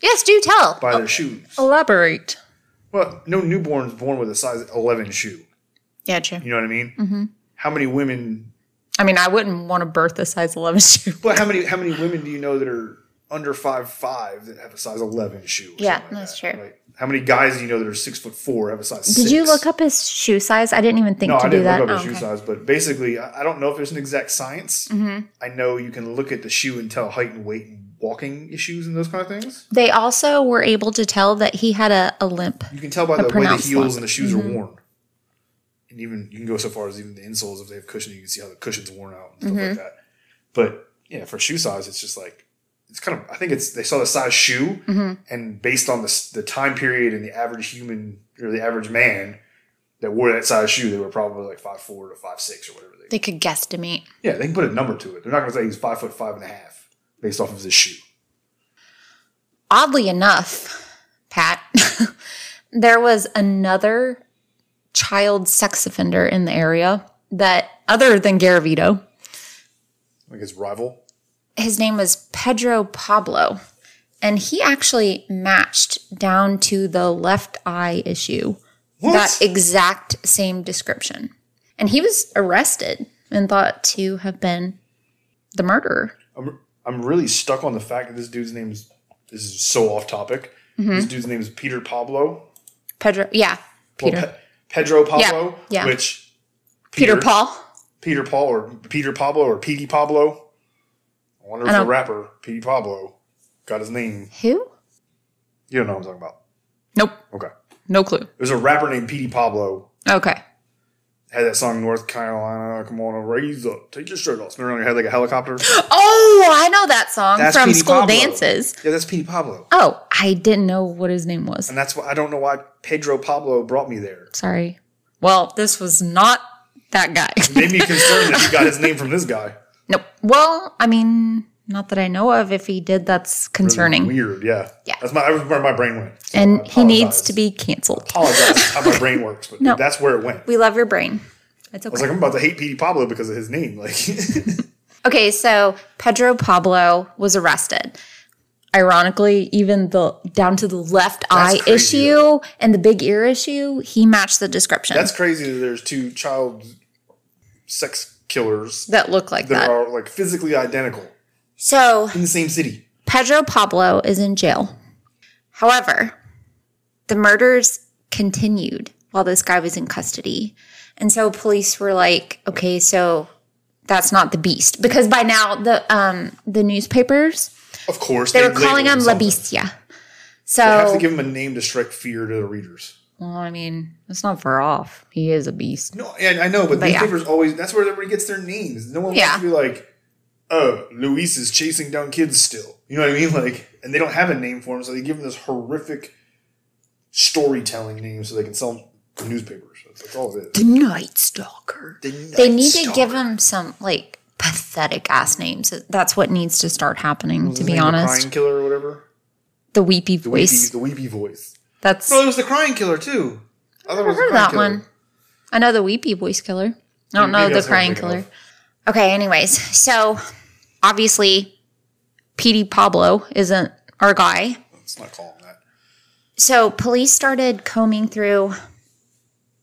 Yes, do tell. By their shoes. Elaborate. Well, no newborn's born with a size 11 shoe. Yeah, true. You know what I mean? Mm-hmm. How many women? I mean, I wouldn't want to birth a size 11 shoe. But how many women do you know that are under 5'5" that have a size 11 shoe? Yeah, like that's that, true. Right? How many guys do you know that are 6'4" have a size 6? Did you look up his shoe size? I didn't even think to do that. No, I didn't look up his shoe size. But basically, I don't know if there's an exact science. Mm-hmm. I know you can look at the shoe and tell height and weight and walking issues and those kind of things. They also were able to tell that he had a limp. You can tell by the way the heels and the shoes are worn. And even you can go so far as even the insoles, if they have cushioning, you can see how the cushion's worn out and stuff like that. But yeah, for shoe size, it's just like, it's kind of, I think it's, they saw the size shoe and based on the time period and the average human or the average man that wore that size shoe, they were probably like 5'4" to 5'6" or whatever. They could guesstimate. Yeah, they can put a number to it. They're not going to say he's 5'5.5" based off of his shoe. Oddly enough, Pat, there was another child sex offender in the area that other than Garavito. Like his rival? His name was Pedro Pablo, and he actually matched down to the left eye issue. What? That exact same description. And he was arrested and thought to have been the murderer. I'm really stuck on the fact that this dude's name is, this is so off topic. This dude's name is Peter Pablo. Pedro, yeah. Peter. Well, Pedro Pablo, yeah. Which Peter Paul or Peter Pablo or Petey Pablo. I wonder if the rapper, Petey Pablo, got his name. Who? You don't know what I'm talking about. Nope. Okay. No clue. There's a rapper named Petey Pablo. Okay. Had that song, North Carolina, come on, raise up, take your shirt off. Spin around your head like a helicopter. Oh, I know that song from school dances. Yeah, that's Petey Pablo. Oh, I didn't know what his name was. And that's why I don't know why Pedro Pablo brought me there. Sorry. Well, this was not that guy. It made me concerned that you got his name from this guy. Nope. Well, I mean, not that I know of. If he did, that's concerning. Really weird, yeah. Yeah. That's where my brain went. So and he needs to be canceled. I apologize how my brain works, but no, that's where it went. We love your brain. It's okay. I was like, I'm about to hate Petey Pablo because of his name. Like, okay, so Pedro Pablo was arrested. Ironically, even the down to the left eye issue and the big ear issue, he matched the description. That's crazy that there's two child sex killers that look like that are like physically identical. So in the same city, Pedro Pablo is in jail. However, the murders continued while this guy was in custody, and so police were like, "Okay, so that's not the beast," because by now the newspapers, of course, they were calling him La Bestia. So they have to give him a name to strike fear to the readers. Well, I mean, it's not far off. He is a beast. No, and I know, but newspapers always, that's where everybody gets their names. No one wants to be like, oh, Luis is chasing down kids still. You know what I mean? Like, and they don't have a name for him, so they give him this horrific storytelling name so they can sell the newspapers. That's all it is. The Night Stalker. They need to give him some, like, pathetic ass names. That's what needs to start happening, to be honest. The Crying Killer or whatever? The Weepy Voice. The Weepy Voice. No, there was the Crying Killer, too. I've never heard of that one. I know the Weepy Voice Killer. I don't know the Crying Killer. Okay, anyways. So, obviously, Petey Pablo isn't our guy. Let's not call him that. So police started combing through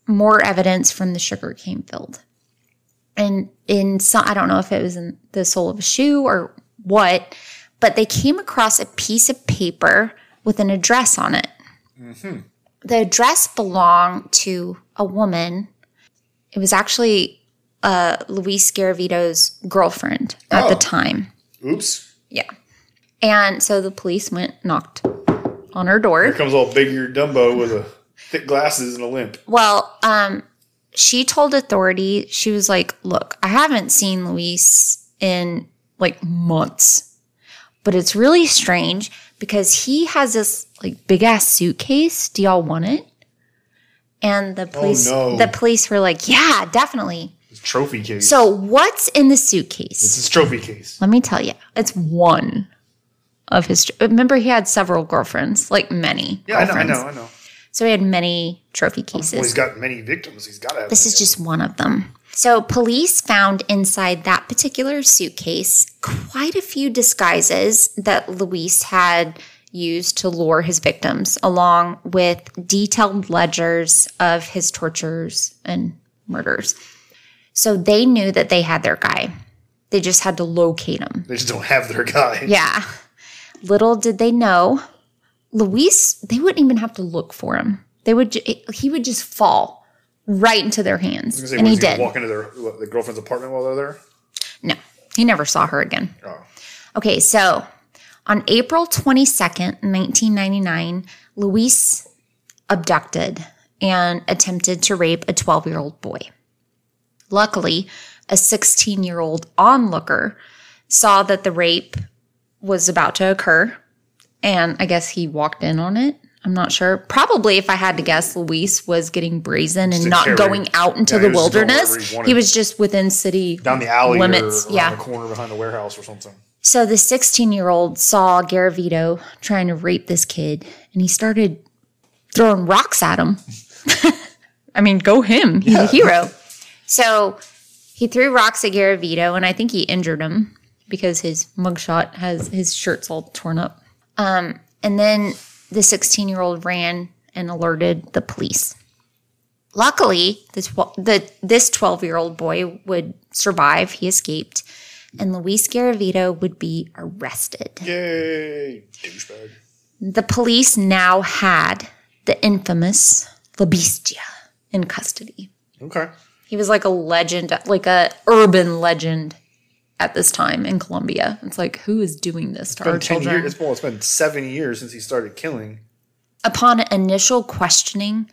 more evidence from the sugarcane field. And I don't know if it was in the sole of a shoe or what, but they came across a piece of paper with an address on it. Mm-hmm. The address belonged to a woman. It was actually Luis Garavito's girlfriend at the time. Oops. Yeah. And so the police went, knocked on her door. Here comes old big-eared Dumbo with a thick glasses and a limp. Well, she told authority, she was like, look, I haven't seen Luis in like months, but it's really strange because he has this like big-ass suitcase. Do y'all want it? And the police, the police were like, yeah, definitely. It's a trophy case. So what's in the suitcase? It's his trophy case. Let me tell you, it's one of his. Remember, he had several girlfriends, like many. Yeah, I know. So he had many trophy cases. Well, he's got many victims. He's got to have. This is just one of them. So police found inside that particular suitcase quite a few disguises that Luis had used to lure his victims, along with detailed ledgers of his tortures and murders. So they knew that they had their guy. They just had to locate him. They just don't have their guy. Yeah. Little did they know, Luis, they wouldn't even have to look for him. They would. He would just fall right into their hands. I was gonna say, and he did. Walk into the girlfriend's apartment while they're there? No. He never saw her again. Oh. Okay, so on April 22nd, 1999, Luis abducted and attempted to rape a 12-year-old boy. Luckily, a 16-year-old onlooker saw that the rape was about to occur, and I guess he walked in on it. I'm not sure. Probably, if I had to guess, Luis was getting brazen and not going out into the wilderness. He was just within city limits. Down the alley or around the corner behind the warehouse or something. So the 16-year-old saw Garavito trying to rape this kid, and he started throwing rocks at him. I mean, go him. He's a hero. So he threw rocks at Garavito, and I think he injured him because his mugshot has his shirt's all torn up. And then the 16-year-old ran and alerted the police. Luckily, this 12-year-old boy would survive. He escaped, and Luis Garavito would be arrested. Yay! Douchebag. The police now had the infamous La Bestia in custody. Okay. He was like a legend, like a urban legend at this time in Colombia. It's like, who is doing this to our children? It's been 7 years since he started killing. Upon initial questioning,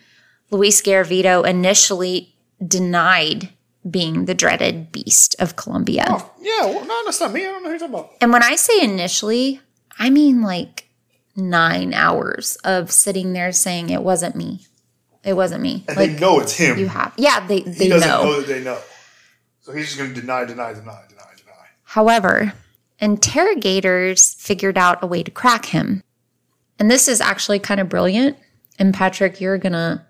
Luis Garavito initially denied being the dreaded beast of Colombia. Oh, yeah, well, no, that's not me. I don't know who you're talking about. And when I say initially, I mean like 9 hours of sitting there saying it wasn't me. It wasn't me. And like, they know it's him. You have. Yeah, they know. He doesn't know that they know. So he's just going to deny. However, interrogators figured out a way to crack him. And this is actually kind of brilliant. And Patrick, you're going to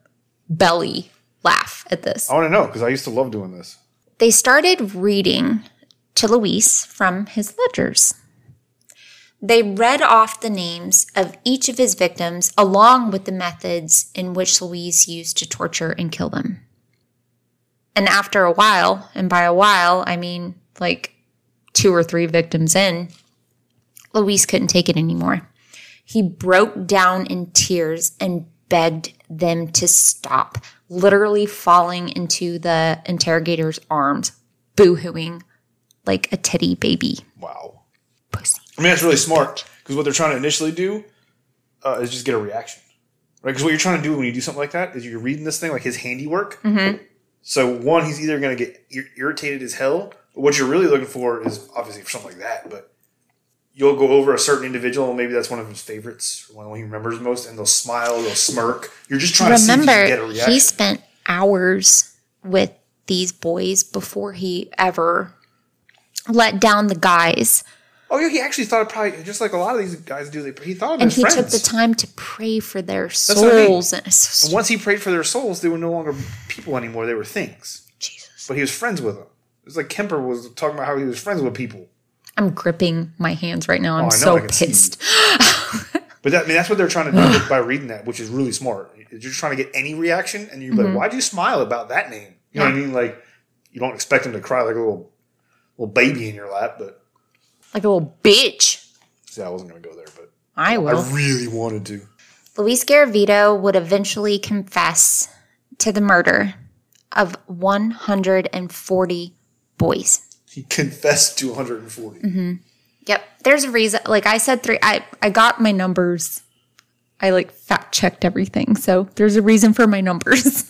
belly laugh at this. I want to know because I used to love doing this. They started reading to Luis from his ledgers. They read off the names of each of his victims along with the methods in which Luis used to torture and kill them. And after a while, and by a while, I mean like 2 or 3 victims in, Luis couldn't take it anymore. He broke down in tears and begged them to stop, literally falling into the interrogator's arms, boo-hooing like a teddy baby. Wow. Pussy. I mean, that's really smart because what they're trying to initially do is just get a reaction, right? Because what you're trying to do when you do something like that is you're reading this thing like his handiwork. Mm-hmm. So one, he's either going to get irritated as hell. But what you're really looking for is obviously for something like that, but you'll go over a certain individual and maybe that's one of his favorites, one he remembers most, and they'll smile, they'll smirk. You're just trying to see if you can get a reaction. He spent hours with these boys before he ever let down the guys. Oh, yeah, he actually thought probably, just like a lot of these guys do, he thought of his friends. And he took the time to pray for their souls. That's what I mean. And once he prayed for their souls, they were no longer people anymore. They were things. Jesus. But he was friends with them. It was like Kemper was talking about how he was friends with people. I'm gripping my hands right now. I'm so pissed. But that, I mean, that's what they're trying to do by reading that, which is really smart. You're just trying to get any reaction, and you're like, why'd you smile about that name? You know what I mean? Like, you don't expect them to cry like a little baby in your lap, but like a little bitch. See, I wasn't going to go there, but I will. I really wanted to. Luis Garavito would eventually confess to the murder of 140 boys. He confessed to 140. Mm-hmm. Yep. There's a reason. Like I said, three. I got my numbers. I like fact checked everything. So there's a reason for my numbers.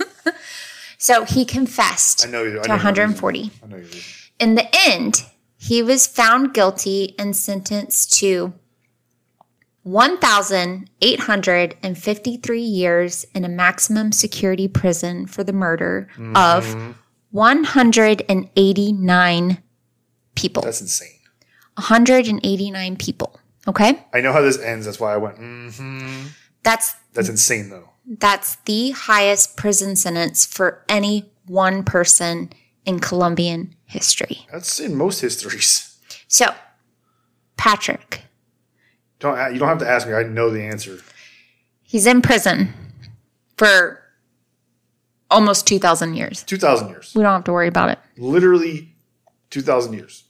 So he confessed to 140. I know you did. In the end, he was found guilty and sentenced to 1,853 years in a maximum security prison for the murder of 189 people. That's insane. 189 people. Okay? I know how this ends. That's why I went, That's insane, though. That's the highest prison sentence for any one person in Colombian history. That's in most histories. So, Patrick. You don't have to ask me. I know the answer. He's in prison for almost 2,000 years. 2,000 years. We don't have to worry about it. Literally 2,000 years.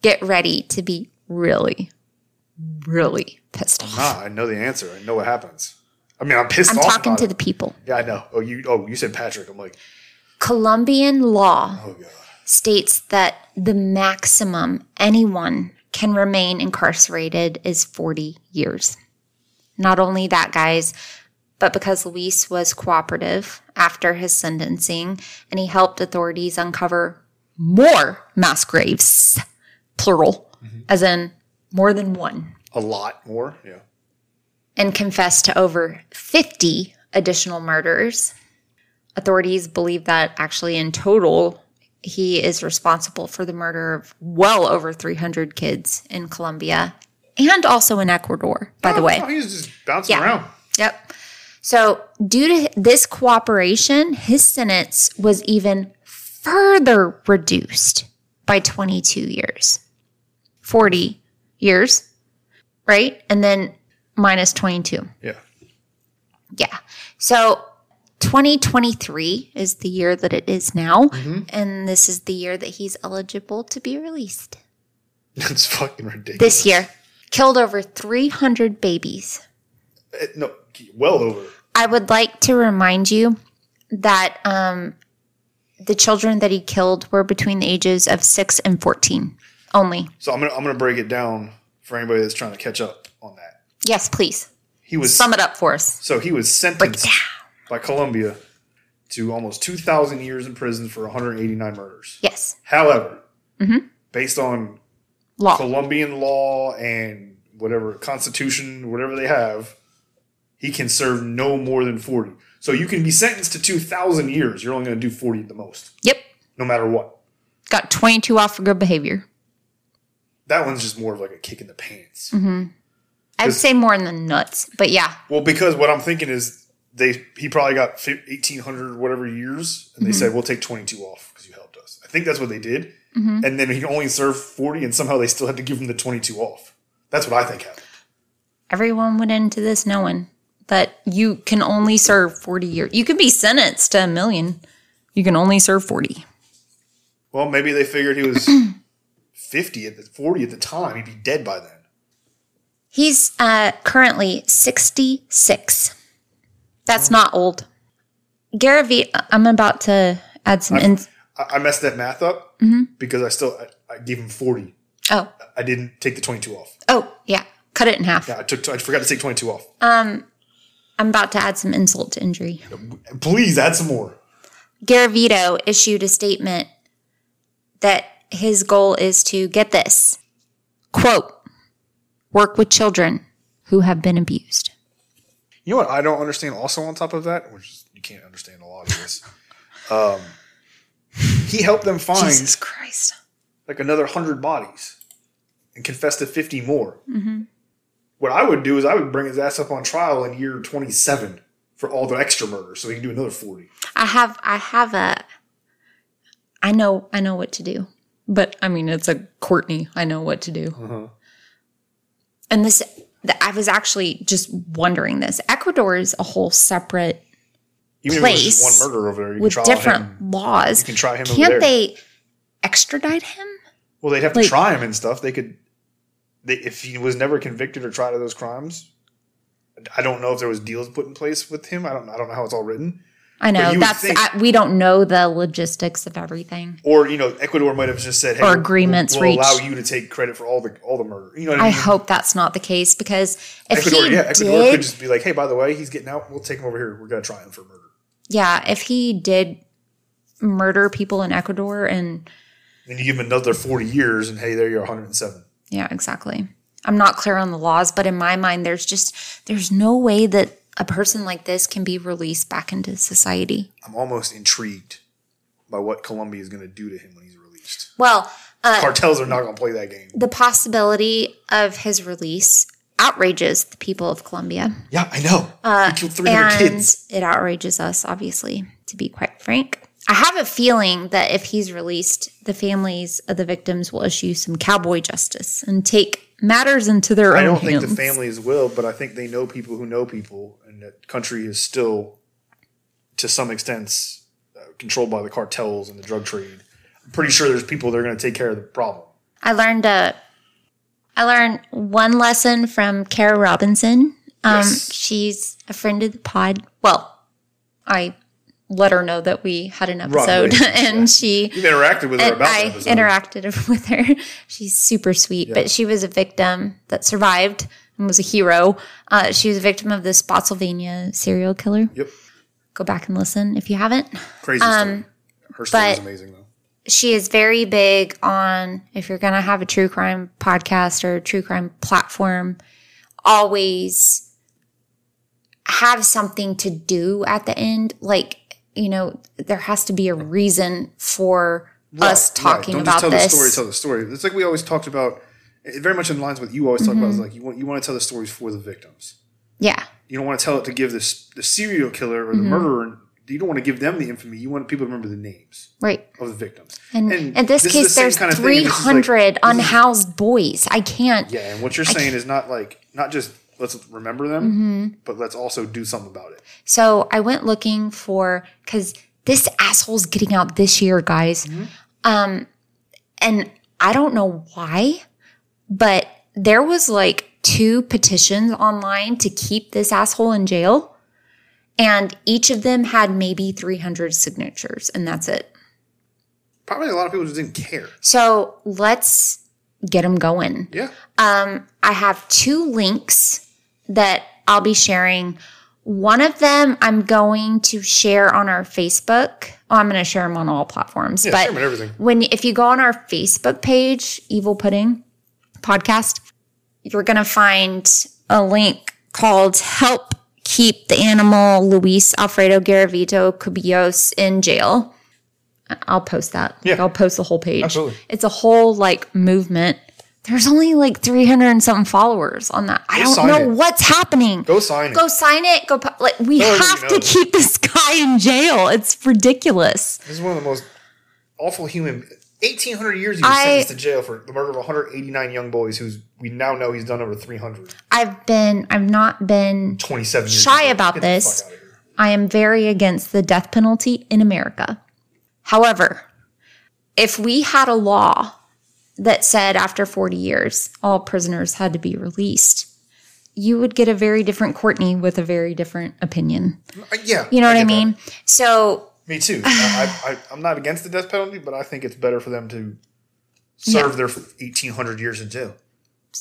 Get ready to be really, really pissed off. Nah, I know the answer. I know what happens. I mean, I'm pissed off. I'm talking to the people. Yeah, I know. Oh, you said Patrick. I'm like. Colombian law states that the maximum anyone can remain incarcerated is 40 years. Not only that, guys, but because Luis was cooperative after his sentencing and he helped authorities uncover more mass graves, plural, as in more than one. A lot more, yeah. And confessed to over 50 additional murders. Authorities believe that actually in total, he is responsible for the murder of well over 300 kids in Colombia and also in Ecuador, by the way. No, he's just bouncing around. Yep. So due to this cooperation, his sentence was even further reduced by 22 years. 40 years, right? And then minus 22. Yeah. Yeah. So 2023 is the year that it is now, and this is the year that he's eligible to be released. That's fucking ridiculous. This year. Killed over 300 babies. No, well over. I would like to remind you that the children that he killed were between the ages of 6 and 14 only. So I'm gonna break it down for anybody that's trying to catch up on that. Yes, please. Sum it up for us. So he was sentenced by Colombia to almost 2,000 years in prison for 189 murders. Yes. However, based on Colombian law and whatever constitution, whatever they have, he can serve no more than 40. So you can be sentenced to 2,000 years. You're only going to do 40 at the most. Yep. No matter what. Got 22 off for good behavior. That one's just more of like a kick in the pants. I'd say more in the nuts, but yeah. Well, because what I'm thinking is, he probably got 1,800 whatever years, and they said, we'll take 22 off because you helped us. I think that's what they did. And then he only served 40, and somehow they still had to give him the 22 off. That's what I think happened. Everyone went into this knowing that you can only serve 40 years. You could be sentenced to 1 million. You can only serve 40. Well, maybe they figured he was 40 at the time. He'd be dead by then. He's currently 66. That's not old. Garavito, I'm about to add some... I messed that math up because I gave him 40. Oh. I didn't take the 22 off. Oh, yeah. Cut it in half. Yeah, I forgot to take 22 off. I'm about to add some insult to injury. Please, add some more. Garavito issued a statement that his goal is to, get this, quote, work with children who have been abused. You know what I don't understand also on top of that, which is, you can't understand a lot of this. He helped them find like another 100 bodies and confessed to 50 more. What I would do is I would bring his ass up on trial in year 27 for all the extra murders so he can do another 40. I know what to do. But I mean, it's a Courtney. I know what to do. And this I was actually just wondering this. Ecuador is a whole separate place. Even if there's one murder over there, you can try him. With different laws. You can try him over there. Can't they extradite him? Well, they'd have to try him and stuff. They could, if he was never convicted or tried of those crimes. I don't know if there was deals put in place with him. I don't know how it's all written. I know we don't know the logistics of everything. Or Ecuador might have just said, "Hey, or agreements we'll allow you to take credit for all the murder." You know what I mean? I hope that's not the case because if Ecuador could just be like, "Hey, by the way, he's getting out. We'll take him over here. We're going to try him for murder." Yeah, if he did murder people in Ecuador and then you give him another 40 years, and hey, there you're 107. Yeah, exactly. I'm not clear on the laws, but in my mind, there's no way that a person like this can be released back into society. I'm almost intrigued by what Colombia is going to do to him when he's released. Well, cartels are not going to play that game. The possibility of his release outrages the people of Colombia. Yeah, I know. He killed 300 kids. It outrages us, obviously, to be quite frank. I have a feeling that if he's released, the families of the victims will issue some cowboy justice and take matters into their own hands. I don't think the families will, but I think they know people who know people, and the country is still, to some extent, controlled by the cartels and the drug trade. I'm pretty sure there's people that are going to take care of the problem. I learned one lesson from Kara Robinson. Yes. She's a friend of the pod. Well, I let her know that we had an episode, and You've interacted with her about that episode. I interacted with her. She's super sweet, but she was a victim that survived and was a hero. She was a victim of the Spotsylvania serial killer. Yep. Go back and listen if you haven't. Crazy story. Her story is amazing, though. She is very big on, if you're going to have a true crime podcast or a true crime platform, always have something to do at the end. Like, there has to be a reason for us talking about this. Don't just tell the story. It's like we always talked about, very much in lines with you always talk about, is like you want to tell the stories for the victims. Yeah. You don't want to tell it to give the serial killer or the murderer, you don't want to give them the infamy. You want people to remember the names of the victims. And in this case, there's 300 unhoused boys. I can't. Yeah, and what you're saying is not just let's remember them, but let's also do something about it. So I went looking for, because this asshole's getting out this year, guys. And I don't know why, but there was 2 petitions online to keep this asshole in jail. And each of them had maybe 300 signatures, and that's it. Probably a lot of people just didn't care. So let's get them going. Yeah. I have 2 links that I'll be sharing. One of them I'm going to share on our Facebook. Oh, I'm going to share them on all platforms. Yeah, share them on everything. If you go on our Facebook page, Evil Pudding Podcast, you're going to find a link called Help Keep the Animal Luis Alfredo Garavito Cubios in Jail. I'll post that. Yeah. I'll post the whole page. Absolutely. It's a whole movement. There's only 300 and something followers on that. I don't know what's happening. Go sign it. Go sign it. Go we have to keep this guy in jail. It's ridiculous. This is one of the most awful human. 1,800 years he was sentenced to jail for the murder of 189 young boys, we now know he's done over 300. I've not been 27 years shy about this. I am very against the death penalty in America. However, if we had a law that said after 40 years, all prisoners had to be released, you would get a very different Courtney with a very different opinion. Yeah. You know what I mean? That. So me too. I'm not against the death penalty, but I think it's better for them to serve their 1,800 years in jail.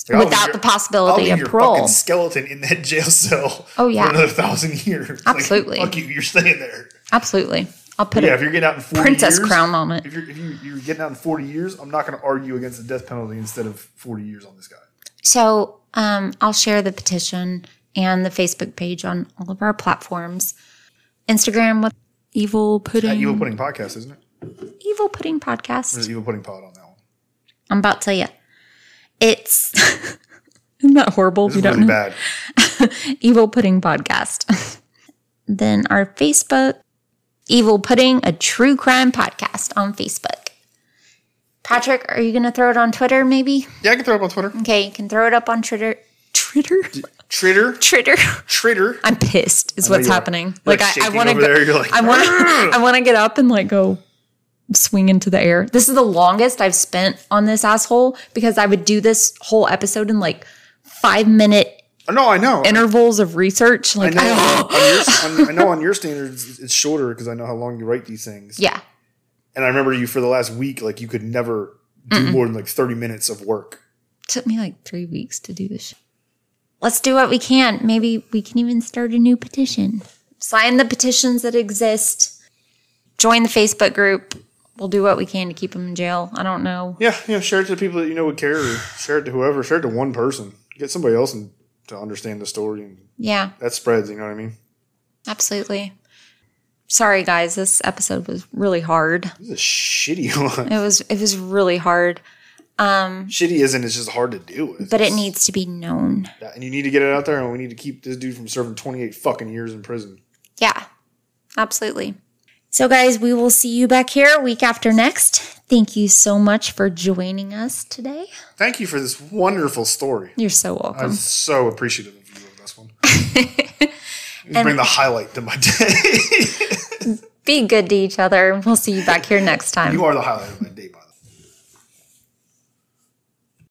Without the possibility of parole. Fucking skeleton in that jail cell for another 1,000 years. Absolutely. Fuck you, you're staying there. Absolutely. I'll put if you're getting out in 40 princess years, crown on it. If you're getting out in 40 years, I'm not going to argue against the death penalty instead of 40 years on this guy. So I'll share the petition and the Facebook page on all of our platforms. Instagram with Evil Pudding. Evil Pudding Podcast, isn't it? Evil Pudding Podcast. There's Evil Pudding Pod on that one. I'm about to tell you. It's isn't that horrible? This is really bad. Evil Pudding Podcast. Then our Facebook. Evil Pudding, a true crime podcast on Facebook. Patrick, are you going to throw it on Twitter maybe? Yeah, I can throw it up on Twitter. Okay, you can throw it up on Twitter. Tritter. I'm pissed is what's happening. I want to get up and like go swing into the air. This is the longest I've spent on this asshole because I would do this whole episode in like 5 minute intervals of research. Like, I know. On your standards, it's shorter because I know how long you write these things. Yeah. And I remember you for the last week, like you could never do more than like 30 minutes of work. Took me like 3 weeks to do this shit. Let's do what we can. Maybe we can even start a new petition. Sign the petitions that exist. Join the Facebook group. We'll do what we can to keep them in jail. I don't know. Yeah, share it to the people that you know would care, or share it to whoever. Share it to one person. Get somebody else to understand the story. And that spreads, you know what I mean? Absolutely. Sorry, guys. This episode was really hard. This is a shitty one. It was really hard. Shitty isn't, it's just hard to do with. But it needs to be known. Yeah, and you need to get it out there, and we need to keep this dude from serving 28 fucking years in prison. Yeah, absolutely. So guys, we will see you back here week after next. Thank you so much for joining us today. Thank you for this wonderful story. You're so welcome. I'm so appreciative of you on this one. You bring the highlight to my day. Be good to each other. We'll see you back here next time. You are the highlight of my day.